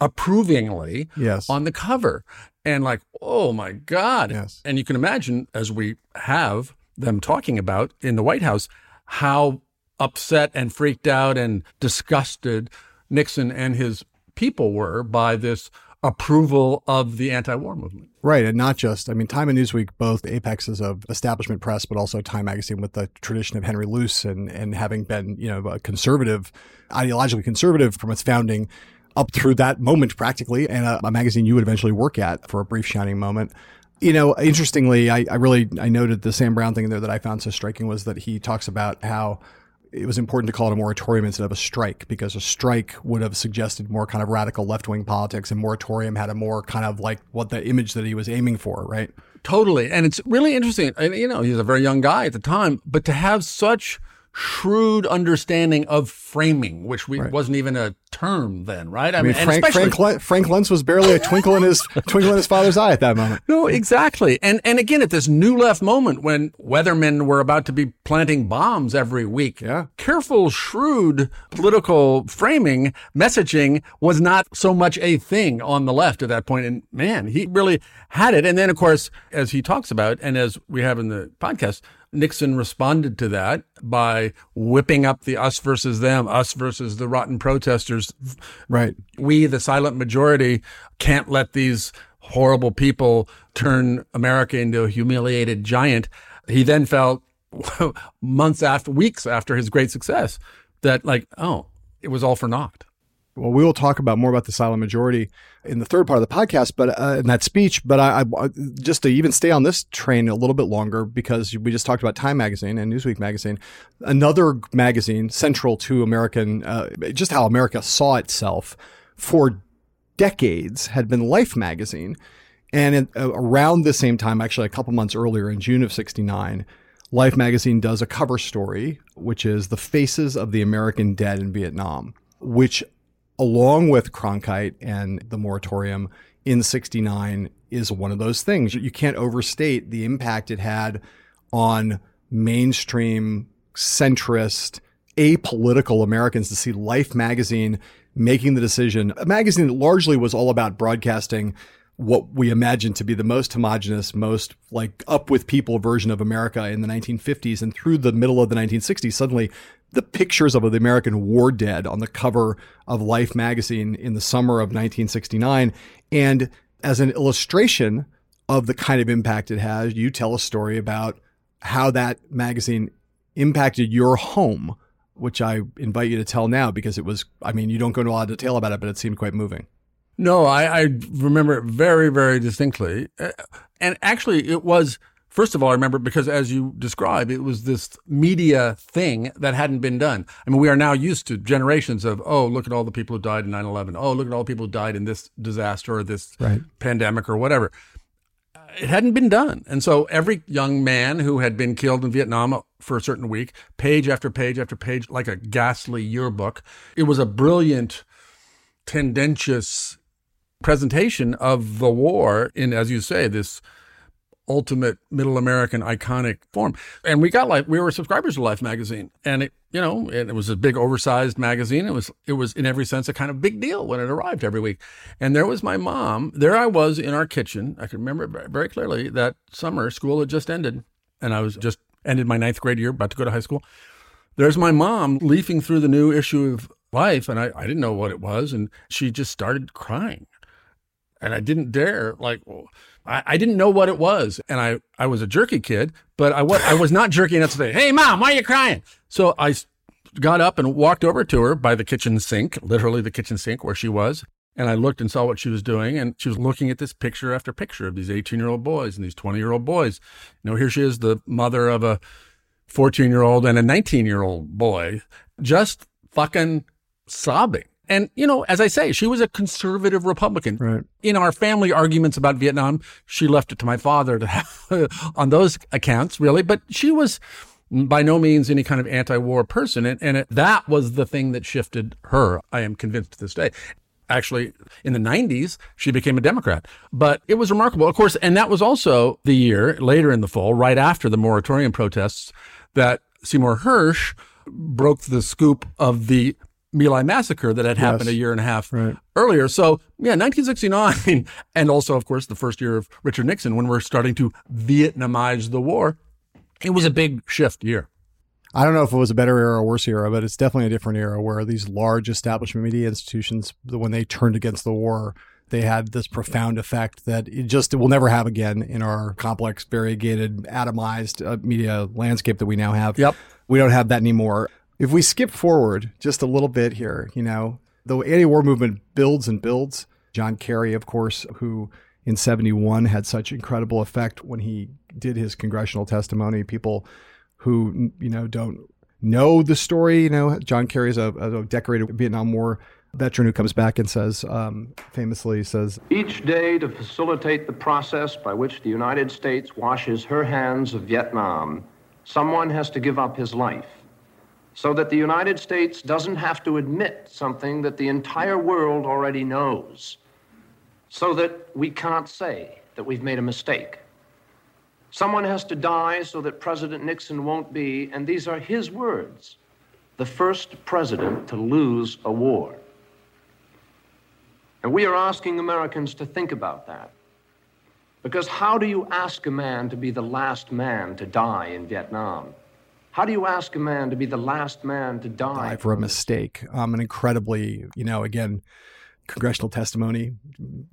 approvingly, yes, on the cover. And oh my God. Yes. And you can imagine, as we have them talking about in the White House, how upset and freaked out and disgusted Nixon and his people were by this approval of the anti-war movement. Right. And not just, Time and Newsweek, both apexes of establishment press, but also Time magazine with the tradition of Henry Luce and having been, a conservative, ideologically conservative from its founding up through that moment practically, and a magazine you would eventually work at for a brief shining moment. Interestingly, I noted the Sam Brown thing there that I found so striking was that he talks about how it was important to call it a moratorium instead of a strike, because a strike would have suggested more kind of radical left-wing politics, and moratorium had a more kind of what the image that he was aiming for, right? Totally. And it's really interesting. He's a very young guy at the time, but to have such shrewd understanding of framing, which wasn't even a term then, right? Frank Luntz was barely a twinkle in his father's eye at that moment. No, exactly. And again, at this new left moment when weathermen were about to be planting bombs every week, yeah, careful, shrewd political framing, messaging was not so much a thing on the left at that point. And man, he really had it. And then, of course, as he talks about, and as we have in the podcast, Nixon responded to that by whipping up the us versus them, us versus the rotten protesters. Right. We, the silent majority, can't let these horrible people turn America into a humiliated giant. He then felt weeks after his great success, that it was all for naught. Well, we will talk about more about the silent majority in the third part of the podcast, but in that speech. But I just to even stay on this train a little bit longer, because we just talked about Time Magazine and Newsweek Magazine, another magazine central to American, just how America saw itself for decades, had been Life Magazine. And around the same time, actually a couple months earlier in June of 1969, Life Magazine does a cover story, which is The Faces of the American Dead in Vietnam, which along with Cronkite and the moratorium in 1969 is one of those things. You can't overstate the impact it had on mainstream, centrist, apolitical Americans to see Life Magazine making the decision, a magazine that largely was all about broadcasting what we imagine to be the most homogenous, most like up with people version of America in the 1950s. And through the middle of the 1960s, suddenly the pictures of the American war dead on the cover of Life magazine in the summer of 1969. And as an illustration of the kind of impact it has, you tell a story about how that magazine impacted your home, which I invite you to tell now, because it was, I mean, you don't go into a lot of detail about it, but it seemed quite moving. No, I remember it very, very distinctly. And actually, it was, first of all, I remember because as you describe, it was this media thing that hadn't been done. I mean, we are now used to generations of, oh, look at all the people who died in 9/11. Oh, look at all the people who died in this disaster or this pandemic or whatever. It hadn't been done. And so every young man who had been killed in Vietnam for a certain week, page after page after page, like a ghastly yearbook, it was a brilliant, tendentious presentation of the war in, as you say, this ultimate middle American iconic form. And we got we were subscribers to Life magazine, and it, you know, it was a big oversized magazine. It was in every sense a kind of big deal when it arrived every week. And there was my mom. There I was in our kitchen. I can remember very, very clearly that summer school had just ended, and I was just ended my 9th grade year, about to go to high school. There's my mom leafing through the new issue of Life, and I didn't know what it was, and she just started crying. And I didn't dare, I didn't know what it was. And I was a jerky kid, but I was not jerky enough to say, hey, Mom, why are you crying? So I got up and walked over to her by the kitchen sink, literally the kitchen sink where she was. And I looked and saw what she was doing. And she was looking at this picture after picture of these 18-year-old boys and these 20-year-old boys. You know, here she is, the mother of a 14-year-old and a 19-year-old boy, just fucking sobbing. And, you know, as I say, she was a conservative Republican. Right. In our family arguments about Vietnam, she left it to my father to have, on those accounts, really. But she was by no means any kind of anti-war person. And that was the thing that shifted her, I am convinced to this day. Actually, in the 90s, she became a Democrat. But it was remarkable, of course. And that was also the year later in the fall, right after the moratorium protests, that Seymour Hersh broke the scoop of the My Lai massacre that had happened a year and a half earlier. So, yeah, 1969, and also, of course, the first year of Richard Nixon, when we're starting to Vietnamize the war, it was a big shift year. I don't know if it was a better era or worse era, but it's definitely a different era where these large establishment media institutions, when they turned against the war, they had this profound effect that it will never have again in our complex, variegated, atomized media landscape that we now have. Yep. We don't have that anymore. If we skip forward just a little bit here, you know, the anti-war movement builds and builds. John Kerry, of course, who in 1971 had such incredible effect when he did his congressional testimony. People who, you know, don't know the story, you know, John Kerry is a decorated Vietnam War veteran who comes back and says, famously says, each day to facilitate the process by which the United States washes her hands of Vietnam, someone has to give up his life, so that the United States doesn't have to admit something that the entire world already knows, so that we can't say that we've made a mistake. Someone has to die so that President Nixon won't be, and these are his words, the first president to lose a war. And we are asking Americans to think about that, because how do you ask a man to be the last man to die in Vietnam? How do you ask a man to be the last man to die for a mistake? An incredibly, you know, again, congressional testimony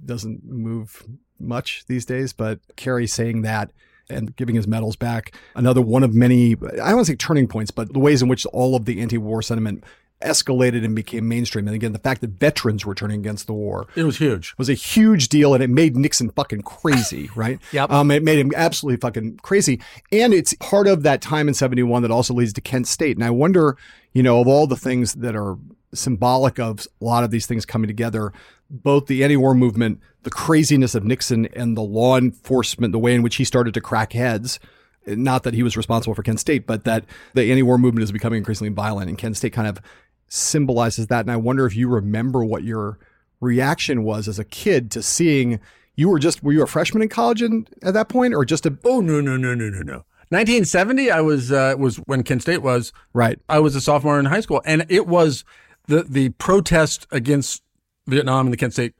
doesn't move much these days, but Kerry saying that and giving his medals back, another one of many, I don't want to say turning points, but the ways in which all of the anti-war sentiment escalated and became mainstream. And again, the fact that veterans were turning against the war. It was huge. It was a huge deal, and it made Nixon fucking crazy, right? Yep. It made him absolutely fucking crazy. And it's part of that time in 71 that also leads to Kent State. And I wonder, you know, of all the things that are symbolic of a lot of these things coming together, both the anti-war movement, the craziness of Nixon, and the law enforcement, the way in which he started to crack heads. Not that he was responsible for Kent State, but that the anti-war movement is becoming increasingly violent, and Kent State kind of symbolizes that. And I wonder if you remember what your reaction was as a kid to seeing, were you a freshman in college at that point, or just a... Oh, no. 1970, I was when Kent State was. Right. I was a sophomore in high school, and it was the protest against Vietnam and the Kent State,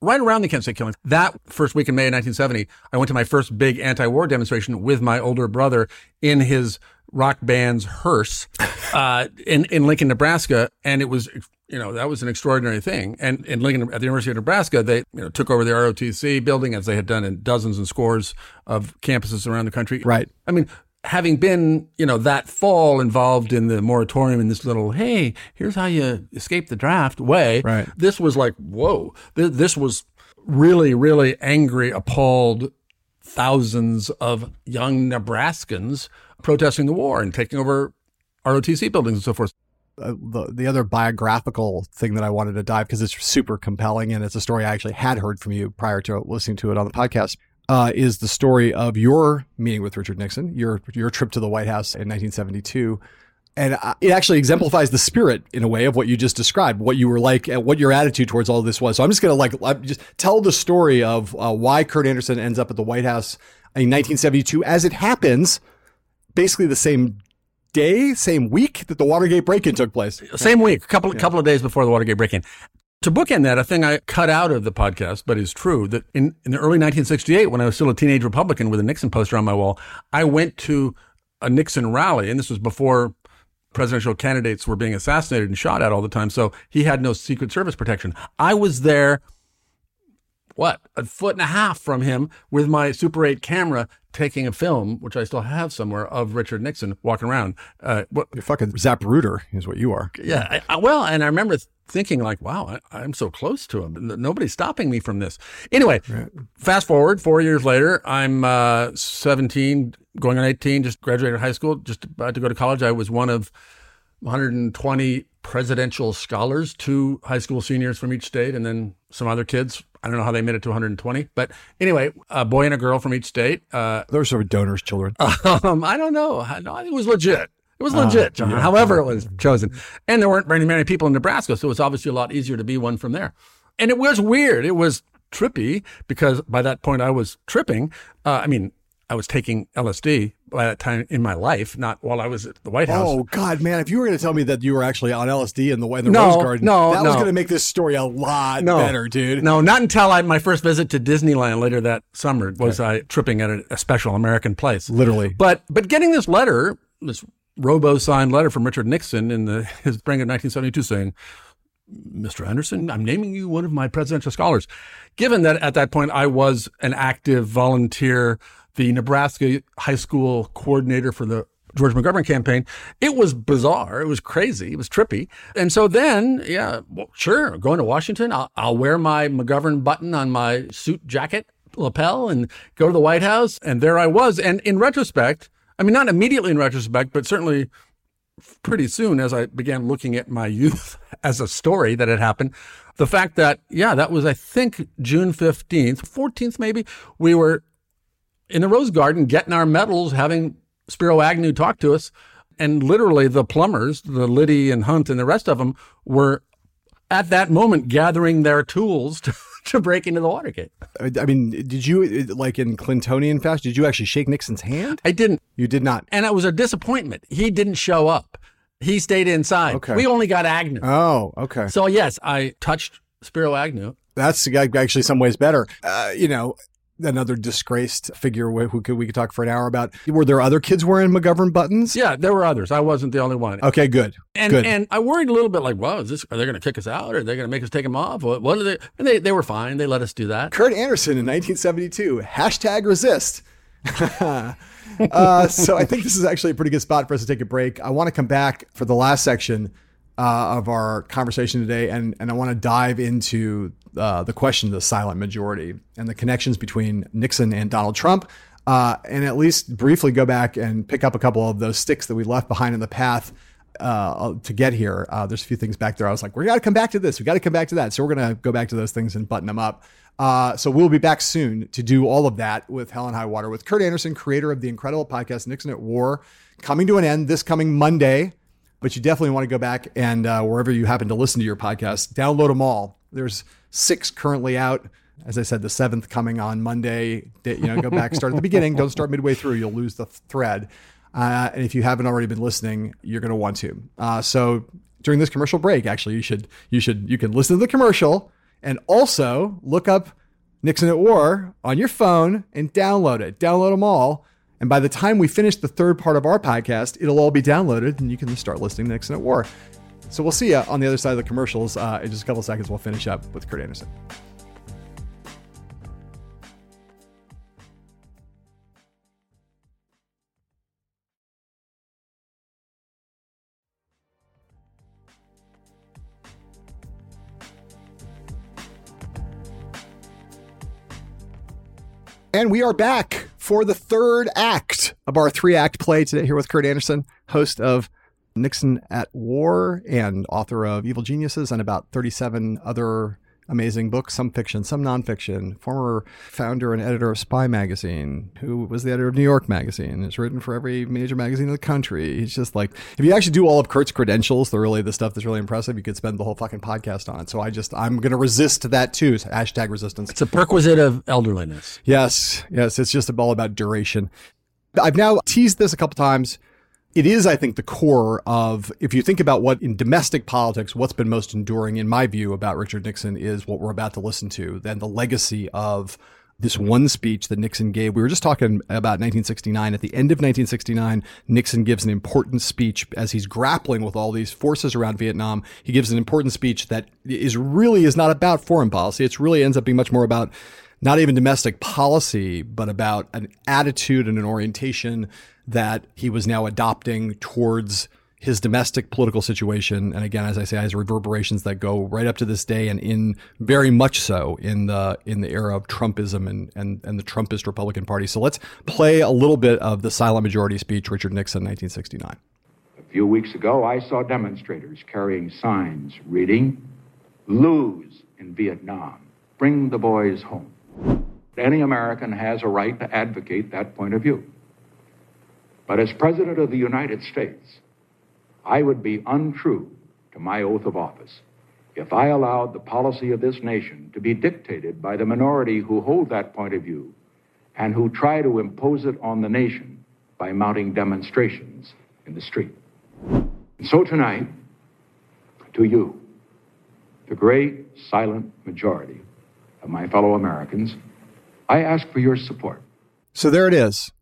right around the Kent State killings. That first week in May of 1970, I went to my first big anti-war demonstration with my older brother in his rock band's hearse in Lincoln, Nebraska. And it was, you know, that was an extraordinary thing. And in Lincoln, at the University of Nebraska, they took over the ROTC building, as they had done in dozens and scores of campuses around the country. Right. I mean, having been, that fall involved in the moratorium in this little, hey, here's how you escape the draft way. Right. This was like, whoa, this was really, really angry, appalled thousands of young Nebraskans protesting the war and taking over ROTC buildings and so forth. The other biographical thing that I wanted to dive, because it's super compelling, and it's a story I actually had heard from you prior to listening to it on the podcast, is the story of your meeting with Richard Nixon, your trip to the White House in 1972. And it actually exemplifies the spirit, in a way, of what you just described, what you were like and what your attitude towards all this was. So I'm just going to just tell the story of why Kurt Andersen ends up at the White House in 1972, as it happens, basically the same day, same week that the Watergate break-in took place. Same week, couple of days before the Watergate break-in. To bookend that, a thing I cut out of the podcast, but is true, that in the early 1968, when I was still a teenage Republican with a Nixon poster on my wall, I went to a Nixon rally, and this was before presidential candidates were being assassinated and shot at all the time, so he had no Secret Service protection. I was there, a foot and a half from him with my Super 8 camera, taking a film, which I still have somewhere, of Richard Nixon walking around. You're fucking Zapruder is what you are. Yeah. And I remember thinking like, wow, I'm so close to him. Nobody's stopping me from this. Anyway, right. Fast forward 4 years later, I'm 17, going on 18, just graduated high school, just about to go to college. I was one of 120 presidential scholars, two high school seniors from each state, and then some other kids. I don't know how they made it to 120, but anyway, a boy and a girl from each state. Those are donors' children. I don't know. No, it was legit. It was legit, John, however it was chosen. And there weren't very many people in Nebraska, so it's obviously a lot easier to be one from there. And it was weird. It was trippy, because by that point I was tripping. I was taking LSD by that time in my life, not while I was at the White House. Oh, God, man. If you were going to tell me that you were actually on LSD in the Rose Garden, was going to make this story a lot better, dude. No, not until my first visit to Disneyland later that summer was I tripping at a special American place. Literally. But getting this letter, this robo-signed letter from Richard Nixon in his spring of 1972 saying, Mr. Andersen, I'm naming you one of my presidential scholars. Given that at that point I was an active volunteer, the Nebraska high school coordinator for the George McGovern campaign, it was bizarre. It was crazy. It was trippy. And so then, going to Washington, I'll wear my McGovern button on my suit jacket lapel and go to the White House. And there I was. And in retrospect, not immediately in retrospect, but certainly pretty soon as I began looking at my youth as a story that had happened, the fact that, that was, I think, June 15th, 14th maybe, we were in the Rose Garden, getting our medals, having Spiro Agnew talk to us, and literally the plumbers, the Liddy and Hunt and the rest of them, were at that moment gathering their tools to break into the Watergate. Did you, like in Clintonian fashion, did you actually shake Nixon's hand? I didn't. You did not. And it was a disappointment. He didn't show up. He stayed inside. Okay. We only got Agnew. Oh, okay. So yes, I touched Spiro Agnew. That's actually some ways better. Another disgraced figure we could talk for an hour about. Were there other kids wearing McGovern buttons? Yeah, there were others. I wasn't the only one. Okay, good. And I worried a little bit, like, well, are they going to kick us out? Are they going to make us take them off? What are they? And they were fine. They let us do that. Kurt Andersen in 1972. #resist. So I think this is actually a pretty good spot for us to take a break. I want to come back for the last section of our conversation today. And I want to dive into the question of the silent majority and the connections between Nixon and Donald Trump, and at least briefly go back and pick up a couple of those sticks that we left behind in the path to get here. There's a few things back there. I was like, we got to come back to this. We got to come back to that. So we're going to go back to those things and button them up. So we'll be back soon to do all of that with Hell and High Water with Kurt Andersen, creator of the incredible podcast Nixon at War, coming to an end this coming Monday. But you definitely want to go back and wherever you happen to listen to your podcast, download them all. There's 6 currently out. As I said, the 7th coming on Monday. Go back, start at the beginning. Don't start midway through. You'll lose the thread. And if you haven't already been listening, you're going to want to. So during this commercial break, actually, you can listen to the commercial and also look up Nixon at War on your phone and download it. Download them all. And by the time we finish the third part of our podcast, it'll all be downloaded and you can start listening to Nixon at War. So we'll see you on the other side of the commercials. In just a couple of seconds, we'll finish up with Kurt Andersen. And we are back for the third act of our 3-act play today here with Kurt Andersen, host of Nixon at War and author of Evil Geniuses and about 37 other amazing books, some fiction, some nonfiction, former founder and editor of Spy Magazine, who was the editor of New York Magazine. It's written for every major magazine in the country. It's just like, if you actually do all of Kurt's credentials, the stuff that's really impressive, you could spend the whole fucking podcast on it. So I'm going to resist that too. Hashtag resistance. It's a perquisite of elderliness. Yes. It's just all about duration. I've now teased this a couple times. It is, I think, the core of, if you think about what in domestic politics, what's been most enduring, in my view, about Richard Nixon is what we're about to listen to, then the legacy of this one speech that Nixon gave. We were just talking about 1969. At the end of 1969, Nixon gives an important speech as he's grappling with all these forces around Vietnam. He gives an important speech that is not about foreign policy. It really ends up being much more about not even domestic policy, but about an attitude and an orientation that he was now adopting towards his domestic political situation. And again, as I say, has reverberations that go right up to this day and in very much so in the era of Trumpism and the Trumpist Republican Party. So let's play a little bit of the silent majority speech, Richard Nixon, 1969. A few weeks ago, I saw demonstrators carrying signs reading, "Lose in Vietnam, bring the boys home." Any American has a right to advocate that point of view. But as President of the United States, I would be untrue to my oath of office if I allowed the policy of this nation to be dictated by the minority who hold that point of view and who try to impose it on the nation by mounting demonstrations in the street. And so tonight, to you, the great silent majority of my fellow Americans, I ask for your support. So there it is.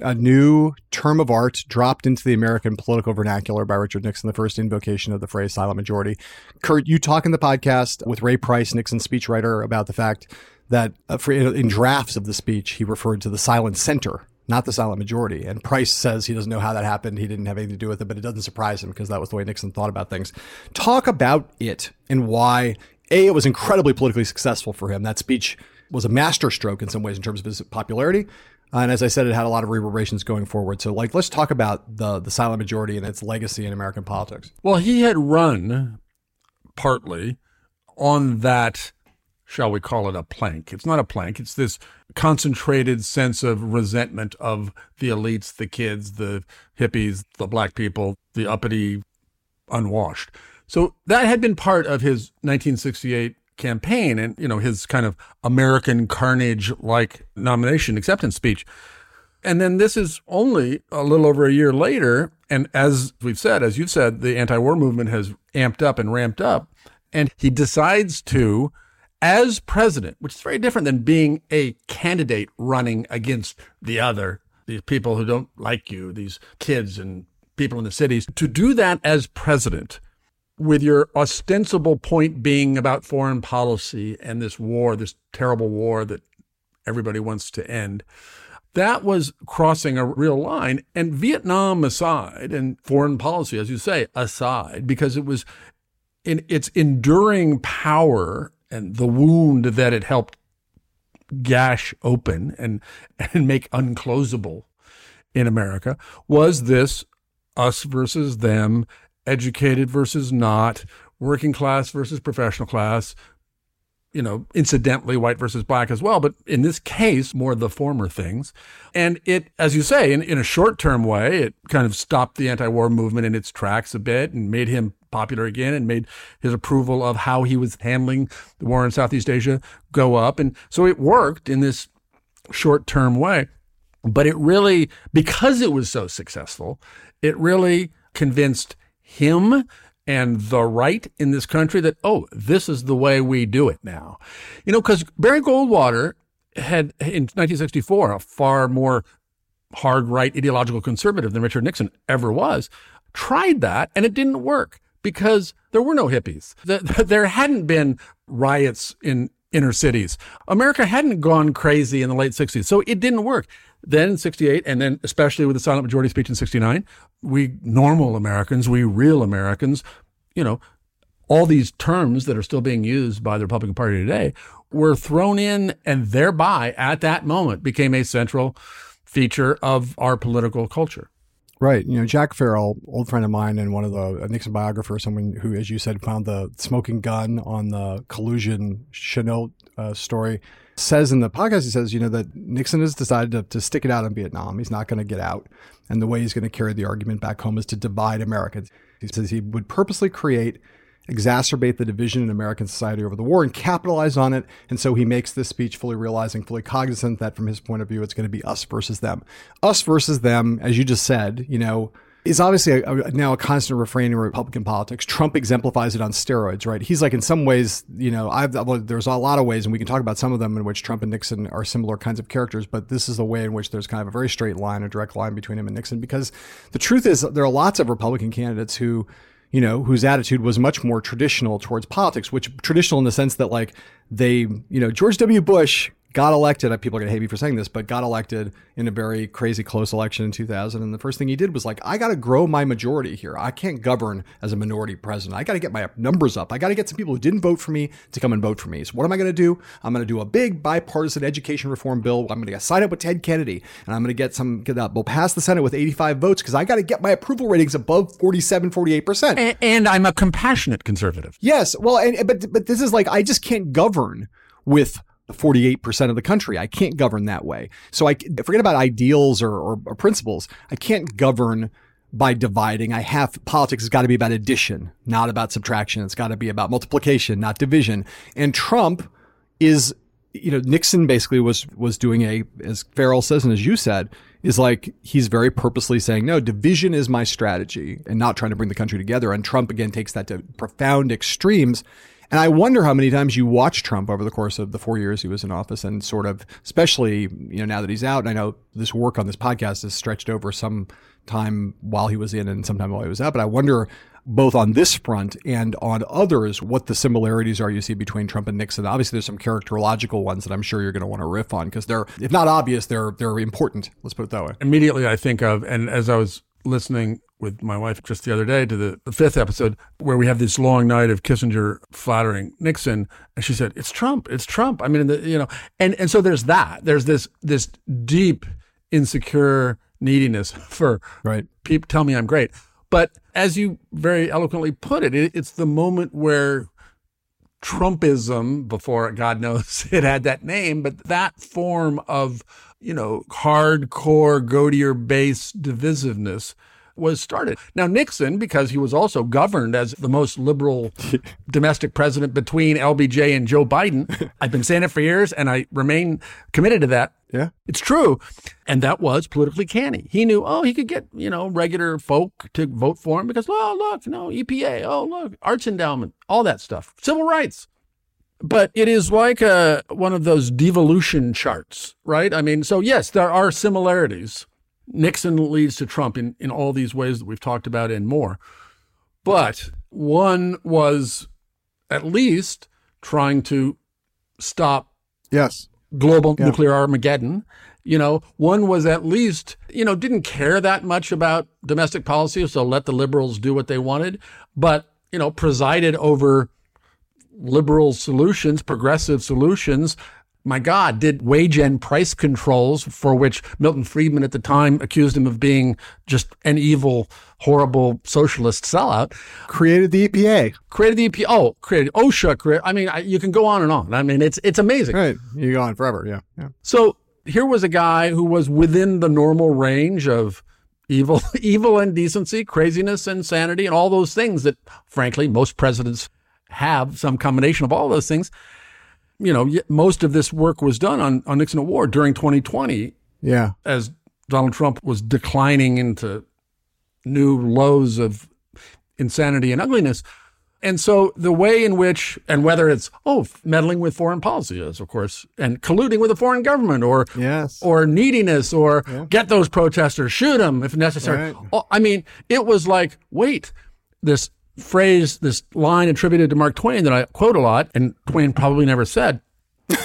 A new term of art dropped into the American political vernacular by Richard Nixon, the first invocation of the phrase silent majority. Kurt, you talk in the podcast with Ray Price, Nixon's speechwriter, about the fact that in drafts of the speech, he referred to the silent center, not the silent majority. And Price says he doesn't know how that happened. He didn't have anything to do with it, but it doesn't surprise him because that was the way Nixon thought about things. Talk about it and why, A, it was incredibly politically successful for him. That speech was a masterstroke in some ways in terms of his popularity. And as I said, it had a lot of reverberations going forward. So let's talk about the silent majority and its legacy in American politics. Well, he had run partly on that, shall we call it a plank? It's not a plank. It's this concentrated sense of resentment of the elites, the kids, the hippies, the black people, the uppity unwashed. So that had been part of his 1968 campaign and, his kind of American carnage-like nomination acceptance speech. And then this is only a little over a year later. And as we've said, as you've said, the anti-war movement has amped up and ramped up. And he decides to, as president, which is very different than being a candidate running against the other, these people who don't like you, these kids and people in the cities, to do that as president with your ostensible point being about foreign policy and this war, this terrible war that everybody wants to end, That was crossing a real line. And Vietnam aside, and foreign policy, as you say, aside, because it was in its enduring power and the wound that it helped gash open and make unclosable in America, was this us versus them, educated versus not, working class versus professional class, you know, incidentally, white versus black as well, but in this case, more of the former things. And it, as you say, in a short-term way, it kind of stopped the anti-war movement in its tracks a bit and made him popular again and made his approval of how he was handling the war in Southeast Asia go up. And so it worked in this short-term way. But it really, because it was so successful, it really convinced him and the right in this country that, oh, this is the way we do it now. You know, because Barry Goldwater had, in 1964, a far more hard right ideological conservative than Richard Nixon ever was, tried that, and it didn't work because there were no hippies. There hadn't been riots in inner cities. America hadn't gone crazy in the late 60s, so it didn't work. Then in 68, and then especially with the silent majority speech in 69, we real Americans, you know, all these terms that are still being used by the Republican Party today were thrown in and thereby at that moment became a central feature of our political culture. Right. You know, Jack Farrell, old friend of mine and one of the Nixon biographers, someone who, as you said, found the smoking gun on the collusion Chennault story, says in the podcast, he says, you know, that Nixon has decided to stick it out in Vietnam. He's not going to get out. And the way he's going to carry the argument back home is to divide Americans. He says he would purposely exacerbate the division in American society over the war and capitalize on it. And so he makes this speech fully realizing, fully cognizant that from his point of view, it's going to be us versus them. Us versus them, as you just said, you know, is obviously now a constant refrain in Republican politics. Trump exemplifies it on steroids, right? He's like, in some ways, you know, there's a lot of ways, and we can talk about some of them in which Trump and Nixon are similar kinds of characters, but this is the way in which there's kind of a very straight line or direct line between him and Nixon, because the truth is there are lots of Republican candidates who, you know, whose attitude was much more traditional towards politics, which traditional in the sense that, like, they, you know, George W. Bush got elected. People are going to hate me for saying this, but got elected in a very crazy close election in 2000. And the first thing he did was like, I got to grow my majority here. I can't govern as a minority president. I got to get my numbers up. I got to get some people who didn't vote for me to come and vote for me. So what am I going to do? I'm going to do a big bipartisan education reform bill. I'm going to sign up with Ted Kennedy, and I'm going to get that bill passed the Senate with 85 votes because I got to get my approval ratings above 47%, 48%. And I'm a compassionate conservative. Yes. Well, but this is like, I just can't govern with 48% of the country. I can't govern that way. So I forget about ideals or principles. I can't govern by dividing. Politics has got to be about addition, not about subtraction. It's got to be about multiplication, not division. And Trump is, you know, Nixon basically was doing as Farrell says, and as you said, is like, he's very purposely saying, no, division is my strategy and not trying to bring the country together. And Trump again takes that to profound extremes. And I wonder how many times you watch Trump over the course of the 4 years he was in office, and sort of, especially, you know, now that he's out, and I know this work on this podcast is stretched over some time while he was in and sometime while he was out, but I wonder both on this front and on others what the similarities are you see between Trump and Nixon. Obviously, there's some characterological ones that I'm sure you're going to want to riff on because they're, if not obvious, they're important. Let's put it that way. Immediately I think of, and as I was listening with my wife just the other day to the fifth episode where we have this long night of Kissinger flattering Nixon. And she said, it's Trump. I mean, you know, and so there's that. There's this deep, insecure neediness for people, tell me I'm great. But as you very eloquently put it, it's the moment where Trumpism, before God knows it had that name, but that form of, you know, hardcore, go to your base divisiveness was started. Now, Nixon, because he was also governed as the most liberal domestic president between LBJ and Joe Biden, I've been saying it for years and I remain committed to that. Yeah, it's true. And that was politically canny. He knew, he could get, you know, regular folk to vote for him because, EPA, arts endowment, all that stuff, civil rights. But it is like one of those devolution charts, right? I mean, so yes, there are similarities. Nixon leads to Trump in all these ways that we've talked about and more. But one was at least trying to stop global nuclear Armageddon. You know, one was at least, you know, didn't care that much about domestic policy, so let the liberals do what they wanted, but, you know, presided over liberal solutions, progressive solutions. My God, did wage and price controls, for which Milton Friedman at the time accused him of being just an evil, horrible socialist sellout. Created the EPA. Created the EPA. Oh, created OSHA. You can go on and on. I mean, it's amazing. Right. You go on forever. Yeah. Yeah. So here was a guy who was within the normal range of evil and decency, craziness, insanity, and all those things that, frankly, most presidents have some combination of all those things. You know, most of this work was done on Nixon at War during 2020. Yeah. As Donald Trump was declining into new lows of insanity and ugliness. And so the way in which, and whether it's, meddling with foreign policy is, of course, and colluding with a foreign government or neediness or get those protesters, shoot them if necessary. Right. Oh, I mean, it was like, wait, this phrase, this line attributed to Mark Twain that I quote a lot, and Twain probably never said,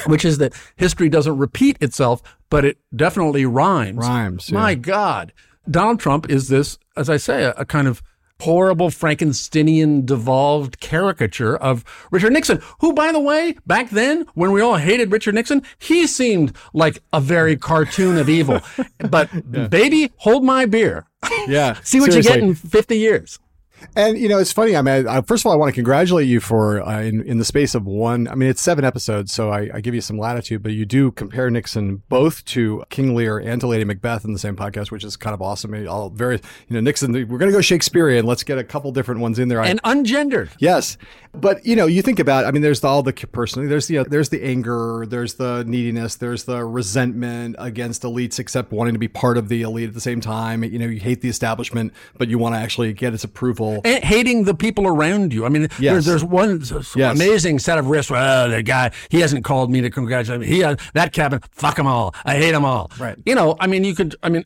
which is that history doesn't repeat itself, but it definitely rhymes. Rhymes. My God. Donald Trump is this, as I say, a kind of horrible Frankensteinian devolved caricature of Richard Nixon, who, by the way, back then, when we all hated Richard Nixon, he seemed like a very cartoon of evil. But baby, hold my beer. Yeah. See what you get in 50 years. And, you know, it's funny. I mean, first of all, I want to congratulate you for in the space of one. I mean, it's 7 episodes, so I give you some latitude, but you do compare Nixon both to King Lear and to Lady Macbeth in the same podcast, which is kind of awesome. I mean, all very, you know, Nixon, we're going to go Shakespearean. Let's get a couple different ones in there. And ungendered. Yes. But, you know, you think about, I mean, there's all the personality, there's the anger, there's the neediness, there's the resentment against elites, except wanting to be part of the elite at the same time. You know, you hate the establishment, but you want to actually get its approval. And hating the people around you. I mean, there's one amazing set of risks. Well, the guy, he hasn't called me to congratulate me. He has that cabin. Fuck them all. I hate them all. Right. You know, I mean,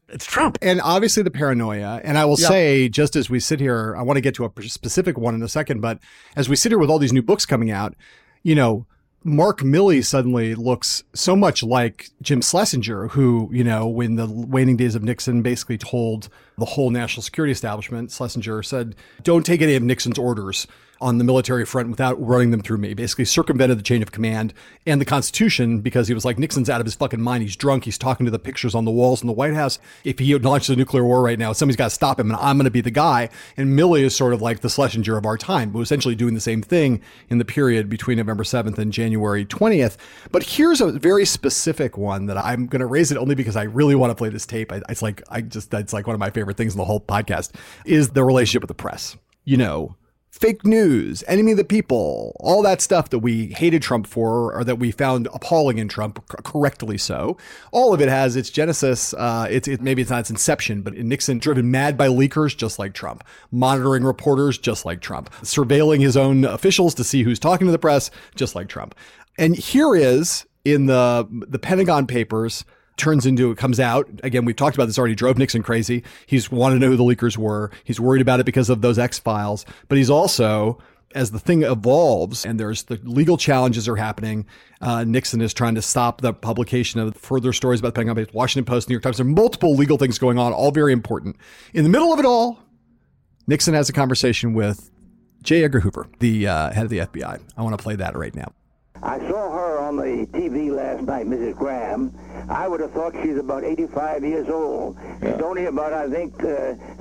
it's Trump. And obviously the paranoia. And I will say, just as we sit here, I want to get to a specific one in a second, but as we sit here with all these new books coming out, you know, Mark Milley suddenly looks so much like Jim Schlesinger, who, you know, in the waning days of Nixon basically told the whole national security establishment, Schlesinger said, don't take any of Nixon's orders on the military front without running them through me, basically circumvented the chain of command and the Constitution, because he was like, Nixon's out of his fucking mind. He's drunk. He's talking to the pictures on the walls in the White House. If he launches a nuclear war right now, somebody's got to stop him, and I'm going to be the guy. And Milley is sort of like the Schlesinger of our time, but essentially doing the same thing in the period between November 7th and January 20th. But here's a very specific one that I'm going to raise it only because I really want to play this tape. That's like one of my favorite things in the whole podcast is the relationship with the press. You know, fake news, enemy of the people, all that stuff that we hated Trump for or that we found appalling in Trump, correctly so. All of it has its genesis. Maybe it's not its inception, but in Nixon, driven mad by leakers, just like Trump, monitoring reporters, just like Trump, surveilling his own officials to see who's talking to the press, just like Trump. And here is in the Pentagon Papers. Comes out. Again, we've talked about this already, drove Nixon crazy. He's wanted to know who the leakers were. He's worried about it because of those X-Files. But he's also, as the thing evolves and there's the legal challenges are happening, Nixon is trying to stop the publication of further stories about the Pentagon Papers, Washington Post, New York Times. There are multiple legal things going on, all very important. In the middle of it all, Nixon has a conversation with J. Edgar Hoover, the head of the FBI. I want to play that right now. I saw her on the TV last night, Mrs. Graham. I would have thought she's about 85 years old. Yeah. She's only about, I think,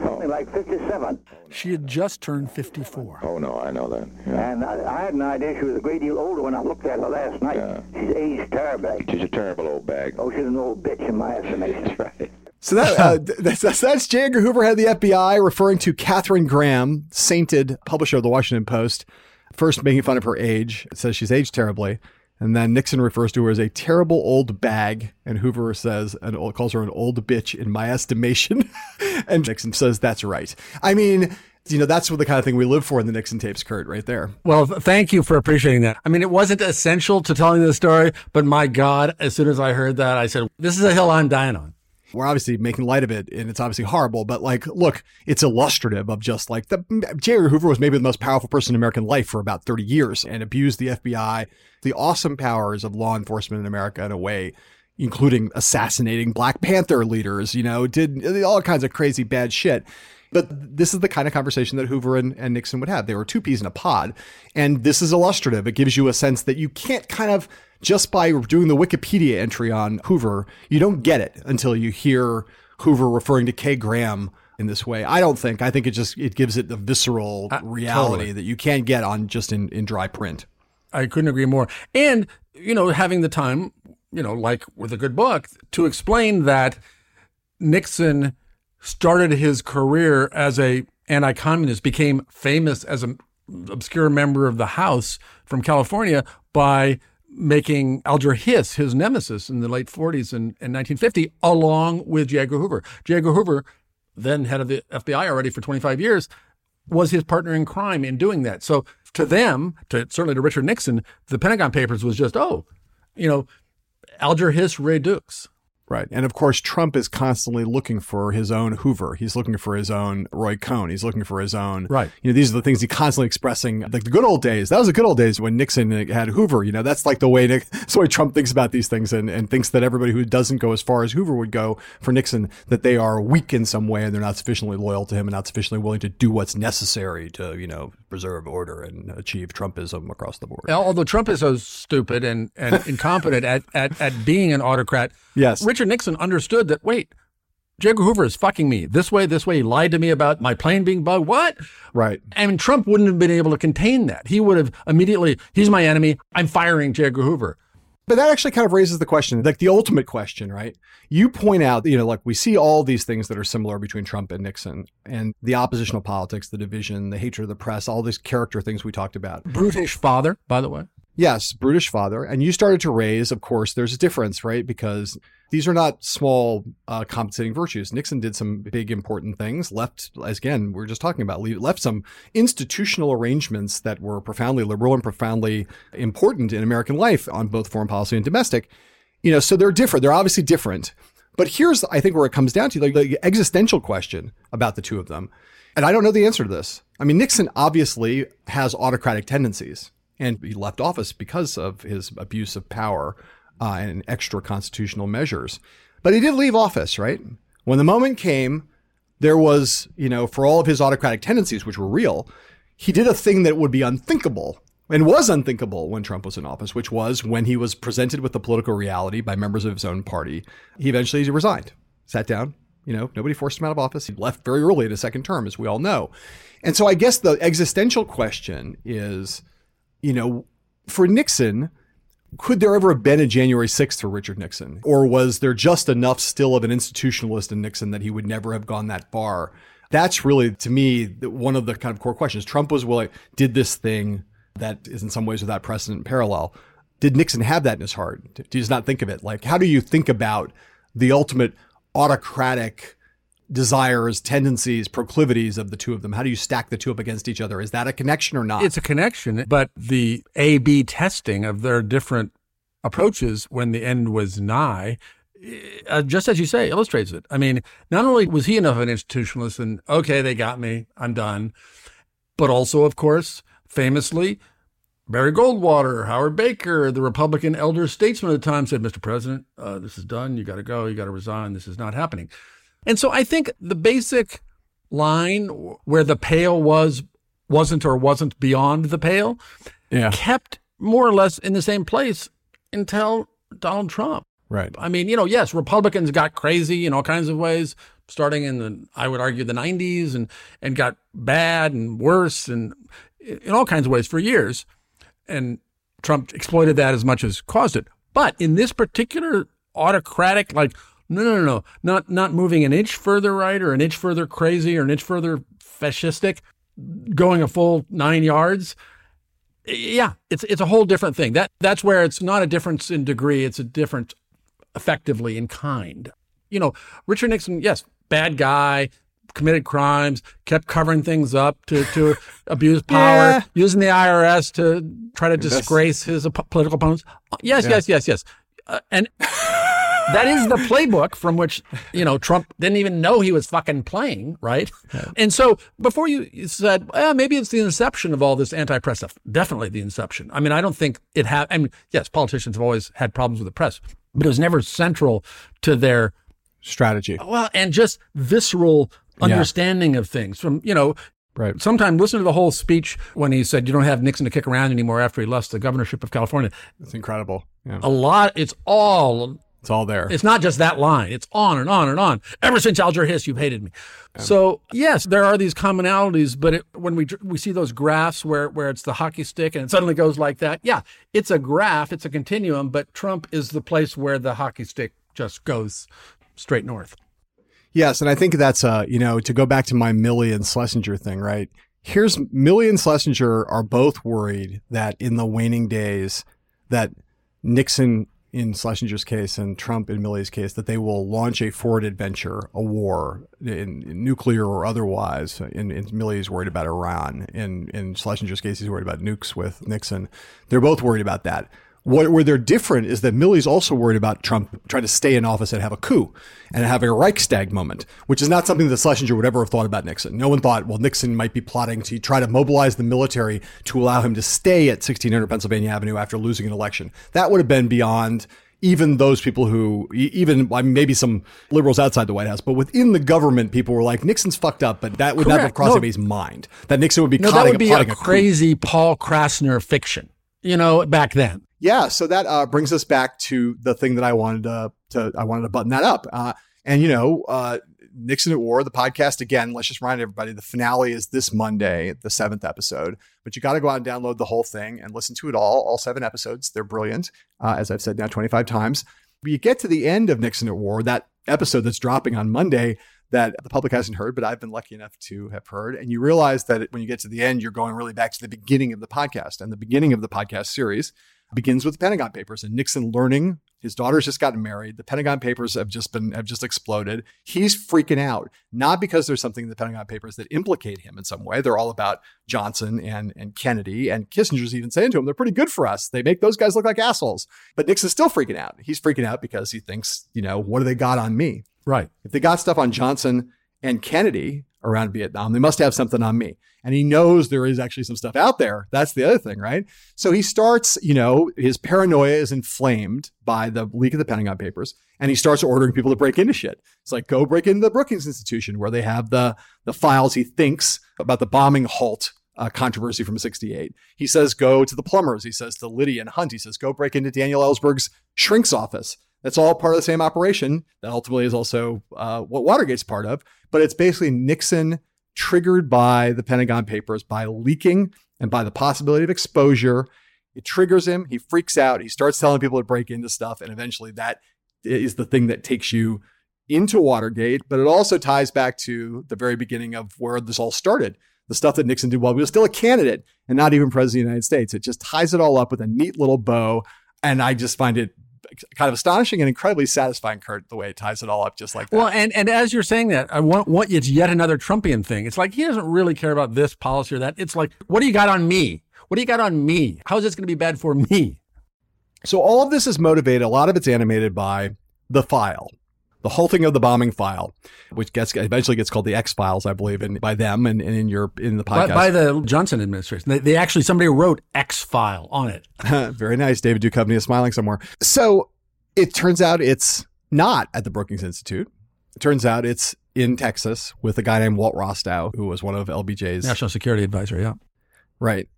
something like 57. She had just turned 54. Oh, no, I know that. Yeah. And I had an idea she was a great deal older when I looked at her last night. Yeah. She's aged terribly. She's a terrible old bag. Oh, she's an old bitch in my estimation. That's right. So that's J. Edgar Hoover, head of the FBI, referring to Catherine Graham, sainted publisher of the Washington Post. First making fun of her age, it says she's aged terribly. And then Nixon refers to her as a terrible old bag. And Hoover says, calls her an old bitch in my estimation. And Nixon says, that's right. I mean, you know, that's what the kind of thing we live for in the Nixon tapes, Kurt, right there. Well, thank you for appreciating that. I mean, it wasn't essential to telling the story, but my God, as soon as I heard that, I said, this is a hill I'm dying on. we're obviously making light of it and it's obviously horrible, but like, look, it's illustrative of just like the J. Edgar Hoover was maybe the most powerful person in American life for about 30 years and abused the FBI, the awesome powers of law enforcement in America in a way, including assassinating Black Panther leaders, did all kinds of crazy bad shit. But this is the kind of conversation that Hoover and Nixon would have. They were two peas in a pod. And this is illustrative. It gives you a sense that you can't kind of, just by doing the Wikipedia entry on Hoover, you don't get it until you hear Hoover referring to K. Graham in this way. I think it gives it the visceral reality that you can't get on just in dry print. I couldn't agree more. And, having the time, like with a good book, to explain that Nixon started his career as an anti-communist, became famous as an obscure member of the House from California by making Alger Hiss his nemesis in the late 40s and 1950, along with J. Edgar Hoover. J. Edgar Hoover, then head of the FBI already for 25 years, was his partner in crime in doing that. So to them, certainly to Richard Nixon, the Pentagon Papers was just, Alger Hiss Redux. Right. And of course, Trump is constantly looking for his own Hoover. He's looking for his own Roy Cohn. He's looking for his own. Right. These are the things he's constantly expressing. Like the good old days. That was the good old days when Nixon had Hoover. That's like the way Trump thinks about these things and thinks that everybody who doesn't go as far as Hoover would go for Nixon, that they are weak in some way and they're not sufficiently loyal to him and not sufficiently willing to do what's necessary to, preserve order and achieve Trumpism across the board. Although Trump is so stupid and incompetent at being an autocrat. Yes. Richard Nixon understood that, wait, J. Edgar Hoover is fucking me this way. He lied to me about my plane being bugged. What? Right. And Trump wouldn't have been able to contain that. He would have immediately, he's my enemy. I'm firing J. Edgar Hoover. But that actually kind of raises the question, like the ultimate question, right? You point out, we see all these things that are similar between Trump and Nixon and the oppositional politics, the division, the hatred of the press, all these character things we talked about. Brutish father, by the way. Yes, brutish father. And you started to raise, of course, there's a difference, right? Because these are not small compensating virtues. Nixon did some big important things, left, as again, we were just talking about, left some institutional arrangements that were profoundly liberal and profoundly important in American life on both foreign policy and domestic. So they're different. They're obviously different. But here's, I think, where it comes down to like the existential question about the two of them. And I don't know the answer to this. I mean, Nixon obviously has autocratic tendencies. And he left office because of his abuse of power and extra constitutional measures. But he did leave office, right? When the moment came, there was, for all of his autocratic tendencies, which were real, he did a thing that would be unthinkable and was unthinkable when Trump was in office, which was when he was presented with the political reality by members of his own party, he eventually resigned, sat down. Nobody forced him out of office. He left very early in his second term, as we all know. And so I guess the existential question is, for Nixon, could there ever have been a January 6th for Richard Nixon? Or was there just enough still of an institutionalist in Nixon that he would never have gone that far? That's really, to me, one of the kind of core questions. Trump was willing, did this thing that is in some ways without precedent and parallel. Did Nixon have that in his heart? Did he just not think of it? Like, how do you think about the ultimate autocratic desires, tendencies, proclivities of the two of them? How do you stack the two up against each other? Is that a connection or not? It's a connection, but the A-B testing of their different approaches when the end was nigh, just as you say, illustrates it. I mean, not only was he enough of an institutionalist and, okay, they got me, I'm done, but also, of course, famously, Barry Goldwater, Howard Baker, the Republican elder statesman at the time said, Mr. President, this is done, you got to go, you got to resign, this is not happening. And so I think the basic line where the pale wasn't or wasn't beyond the pale kept more or less in the same place until Donald Trump. Right. I mean, yes, Republicans got crazy in all kinds of ways, starting in I would argue the 90s and got bad and worse and in all kinds of ways for years. And Trump exploited that as much as caused it. But in this particular autocratic, like, No, not moving an inch further right or an inch further crazy or an inch further fascistic, going a full 9 yards. Yeah, it's a whole different thing. That's where it's not a difference in degree. It's a difference effectively in kind. Richard Nixon, yes, bad guy, committed crimes, kept covering things up to abuse power, using the IRS to try to disgrace his political opponents. Yes. And That is the playbook from which, you know, Trump didn't even know he was fucking playing, right? Yeah. And so before you said, maybe it's the inception of all this anti-press stuff. Definitely the inception. I mean, I don't think it had, I mean, yes, politicians have always had problems with the press, but it was never central to their strategy. Well, and just visceral understanding of things from, you know, right. Sometime listen to the whole speech when he said, you don't have Nixon to kick around anymore after he lost the governorship of California. It's incredible. Yeah. A lot. It's all there. It's not just that line. It's on and on and on. Ever since Alger Hiss, you've hated me. Yeah. So, yes, there are these commonalities, but when we see those graphs where it's the hockey stick and it suddenly goes like that. Yeah, it's a graph. It's a continuum. But Trump is the place where the hockey stick just goes straight north. Yes. And I think that's, to go back to my Millie and Schlesinger thing, right? Here's Millie and Schlesinger are both worried that in the waning days that Nixon in Schlesinger's case and Trump in Millie's case, that they will launch a forward adventure, a war in nuclear or otherwise. In Millie's worried about Iran. In Schlesinger's case, he's worried about nukes with Nixon. They're both worried about that. Where they're different is that Millie's also worried about Trump trying to stay in office and have a coup and having a Reichstag moment, which is not something that Schlesinger would ever have thought about Nixon. No one thought, well, Nixon might be plotting to try to mobilize the military to allow him to stay at 1600 Pennsylvania Avenue after losing an election. That would have been beyond even those people maybe some liberals outside the White House, but within the government, people were like, Nixon's fucked up, but that would not have crossed anybody's mind. That Nixon would be plotting a crazy Paul Krasner fiction, back then. Yeah, so that brings us back to the thing that I wanted to button that up. And Nixon at War, the podcast, again, let's just remind everybody, the finale is this Monday, the 7th episode. But you got to go out and download the whole thing and listen to it all 7 episodes. They're brilliant, as I've said now 25 times. But you get to the end of Nixon at War, that episode that's dropping on Monday that the public hasn't heard, but I've been lucky enough to have heard. And you realize that when you get to the end, you're going really back to the beginning of the podcast. And the beginning of the podcast series begins with the Pentagon Papers and Nixon learning his daughter's just gotten married. The Pentagon Papers have just exploded. He's freaking out, not because there's something in the Pentagon Papers that implicate him in some way. They're all about Johnson and Kennedy, and Kissinger's even saying to him, they're pretty good for us. They make those guys look like assholes. But Nixon's still freaking out. He's freaking out because he thinks, what do they got on me? Right. If they got stuff on Johnson and Kennedy around Vietnam, they must have something on me. And he knows there is actually some stuff out there. That's the other thing, right? So he starts, his paranoia is inflamed by the leak of the Pentagon Papers, and he starts ordering people to break into shit. It's like, go break into the Brookings Institution where they have the files he thinks about the bombing halt controversy from 1968. He says, go to the plumbers. He says to Liddy and Hunt. He says, go break into Daniel Ellsberg's shrink's office. That's all part of the same operation that ultimately is also what Watergate's part of. But it's basically Nixon triggered by the Pentagon Papers, by leaking and by the possibility of exposure. It triggers him. He freaks out. He starts telling people to break into stuff. And eventually that is the thing that takes you into Watergate. But it also ties back to the very beginning of where this all started. The stuff that Nixon did while he was still a candidate and not even president of the United States. It just ties it all up with a neat little bow. And I just find it kind of astonishing and incredibly satisfying, Kurt, the way it ties it all up just like that. Well, and as you're saying that, it's yet another Trumpian thing. It's like he doesn't really care about this policy or that. It's like, what do you got on me? What do you got on me? How is this going to be bad for me? So all of this is motivated. A lot of it's animated by the file, the halting of the bombing file, which eventually gets called the X-Files, I believe, and by them and in the podcast. By the Johnson administration. They actually, somebody wrote X-File on it. Very nice. David Duchovny is smiling somewhere. So it turns out it's not at the Brookings Institute. It turns out it's in Texas with a guy named Walt Rostow, who was one of LBJ's national security advisor. Yeah. Right.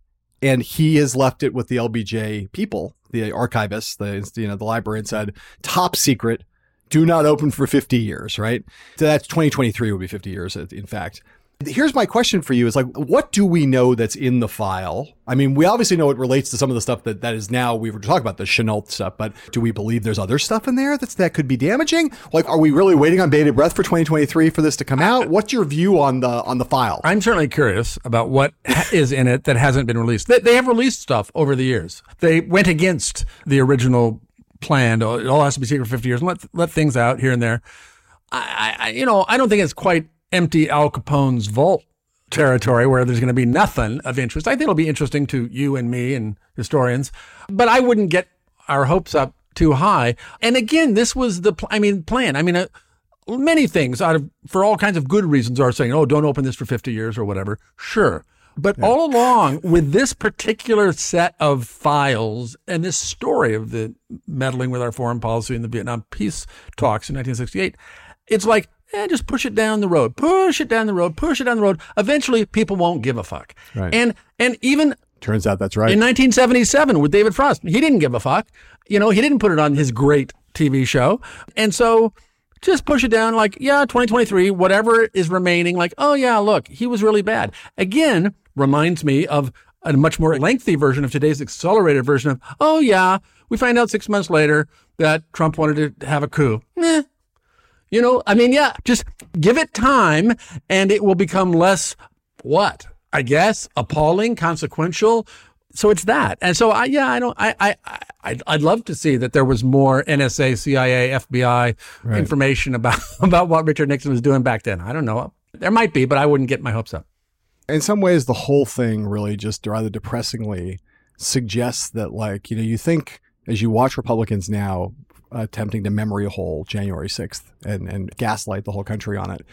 And he has left it with the LBJ people, the archivists, the library, and said, top secret. Do not open for 50 years, right? So that's 2023 will be 50 years, in fact. Here's my question for you is like, what do we know that's in the file? I mean, we obviously know it relates to some of the stuff that is now, we were talking about the Chennault stuff, but do we believe there's other stuff in there that could be damaging? Like, are we really waiting on bated breath for 2023 for this to come out? What's your view on the file? I'm certainly curious about what is in it that hasn't been released. They have released stuff over the years. They went against the original planned. It all has to be secret for 50 years. Let things out here and there. I don't think it's quite empty Al Capone's vault territory where there's going to be nothing of interest. I think it'll be interesting to you and me and historians, but I wouldn't get our hopes up too high. And again, this was the plan. Many things out of, for all kinds of good reasons, are saying, oh, don't open this for 50 years or whatever. Sure. But all along with this particular set of files and this story of the meddling with our foreign policy in the Vietnam peace talks in 1968, it's like, just push it down the road, Eventually, people won't give a fuck. Right. And even turns out that's right. In 1977 with David Frost, he didn't give a fuck. You know, he didn't put it on his great TV show. And so just push it down like, 2023, whatever is remaining, like, oh, yeah, look, he was really bad. Again, reminds me of a much more lengthy version of today's accelerated version of, oh, yeah, we find out 6 months later that Trump wanted to have a coup. Just give it time and it will become less, appalling, consequential. So it's that. And so I'd love to see that there was more NSA, CIA, FBI information about what Richard Nixon was doing back then. I don't know. There might be, but I wouldn't get my hopes up. In some ways, the whole thing really just rather depressingly suggests that, you think as you watch Republicans now attempting to memory hole January 6th and gaslight the whole country on it,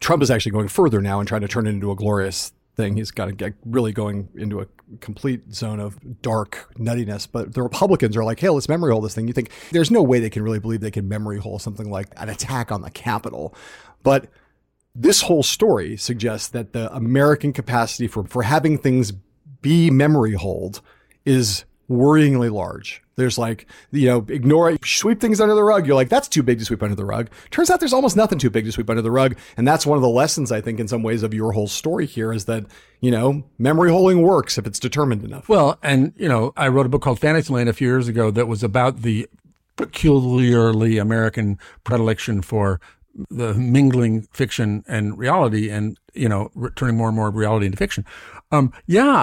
Trump is actually going further now and trying to turn it into a glorious thing. He's got to get really going into a complete zone of dark nuttiness. But the Republicans are like, hey, let's memory hole this thing. You think there's no way they can really believe they can memory hole something like an attack on the Capitol. But this whole story suggests that the American capacity for having things be memory holed is worryingly large. There's ignore it, sweep things under the rug. You're like, that's too big to sweep under the rug. Turns out there's almost nothing too big to sweep under the rug. And that's one of the lessons, I think, in some ways of your whole story here is that, memory holding works if it's determined enough. Well, and, I wrote a book called Fantasyland a few years ago that was about the peculiarly American predilection for the mingling fiction and reality and, turning more and more reality into fiction.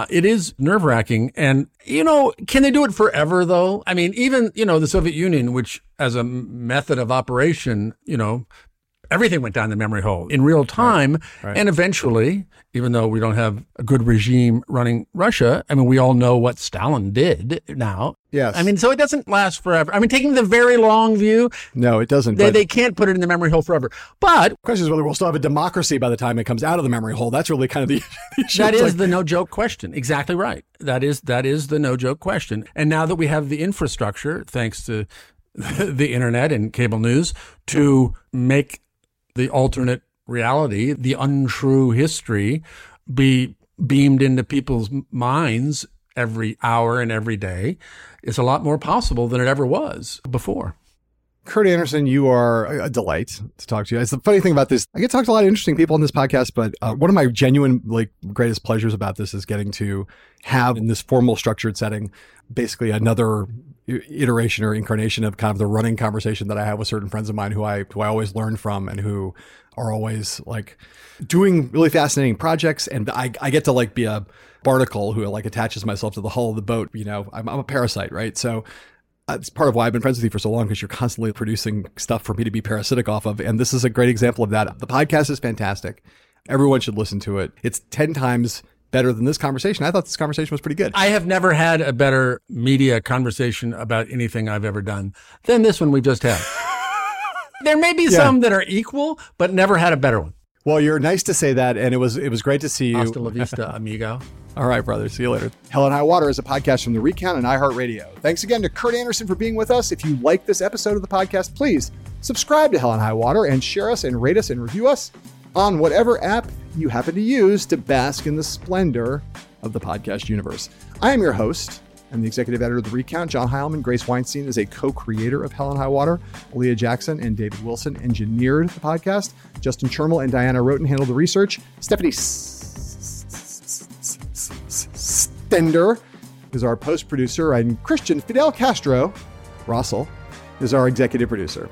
It is nerve-wracking. And, can they do it forever, though? Even, the Soviet Union, which as a method of operation, everything went down the memory hole in real time. Right. And eventually, even though we don't have a good regime running Russia, we all know what Stalin did now. Yes. So it doesn't last forever. Taking the very long view. No, it doesn't. They can't put it in the memory hole forever. But the question is whether we'll still have a democracy by the time it comes out of the memory hole. That's really kind of the issue. That is the no joke question. Exactly right. That is the no joke question. And now that we have the infrastructure, thanks to the internet and cable news, to make the alternate reality, the untrue history, be beamed into people's minds every hour and every day, is a lot more possible than it ever was before. Kurt Andersen, you are a delight to talk to you. It's the funny thing about this. I get to talk to a lot of interesting people on this podcast, but one of my genuine greatest pleasures about this is getting to have in this formal structured setting basically another iteration or incarnation of kind of the running conversation that I have with certain friends of mine who I always learn from and who are always doing really fascinating projects. And I get to be a barnacle who attaches myself to the hull of the boat. I'm a parasite, right? So that's part of why I've been friends with you for so long, because you're constantly producing stuff for me to be parasitic off of. And this is a great example of that. The podcast is fantastic. Everyone should listen to it. It's 10 times better than this conversation. I thought this conversation was pretty good. I have never had a better media conversation about anything I've ever done than this one we just had. There may be some that are equal, but never had a better one. Well, you're nice to say that, and it was great to see you. Hasta la vista, amigo. All right, brother. See you later. Hell and High Water is a podcast from The Recount and iHeartRadio. Thanks again to Kurt Andersen for being with us. If you like this episode of the podcast, please subscribe to Hell and High Water and share us and rate us and review us on whatever app you happen to use to bask in the splendor of the podcast universe. I am your host and the executive editor of The Recount, John Heilemann. Grace Weinstein is a co-creator of Hell and High Water. Leah Jackson and David Wilson engineered the podcast. Justin Chermel and Diana Roten handled the research. Stephanie Stender is our post-producer, and Christian Fidel Castro Russell is our executive producer.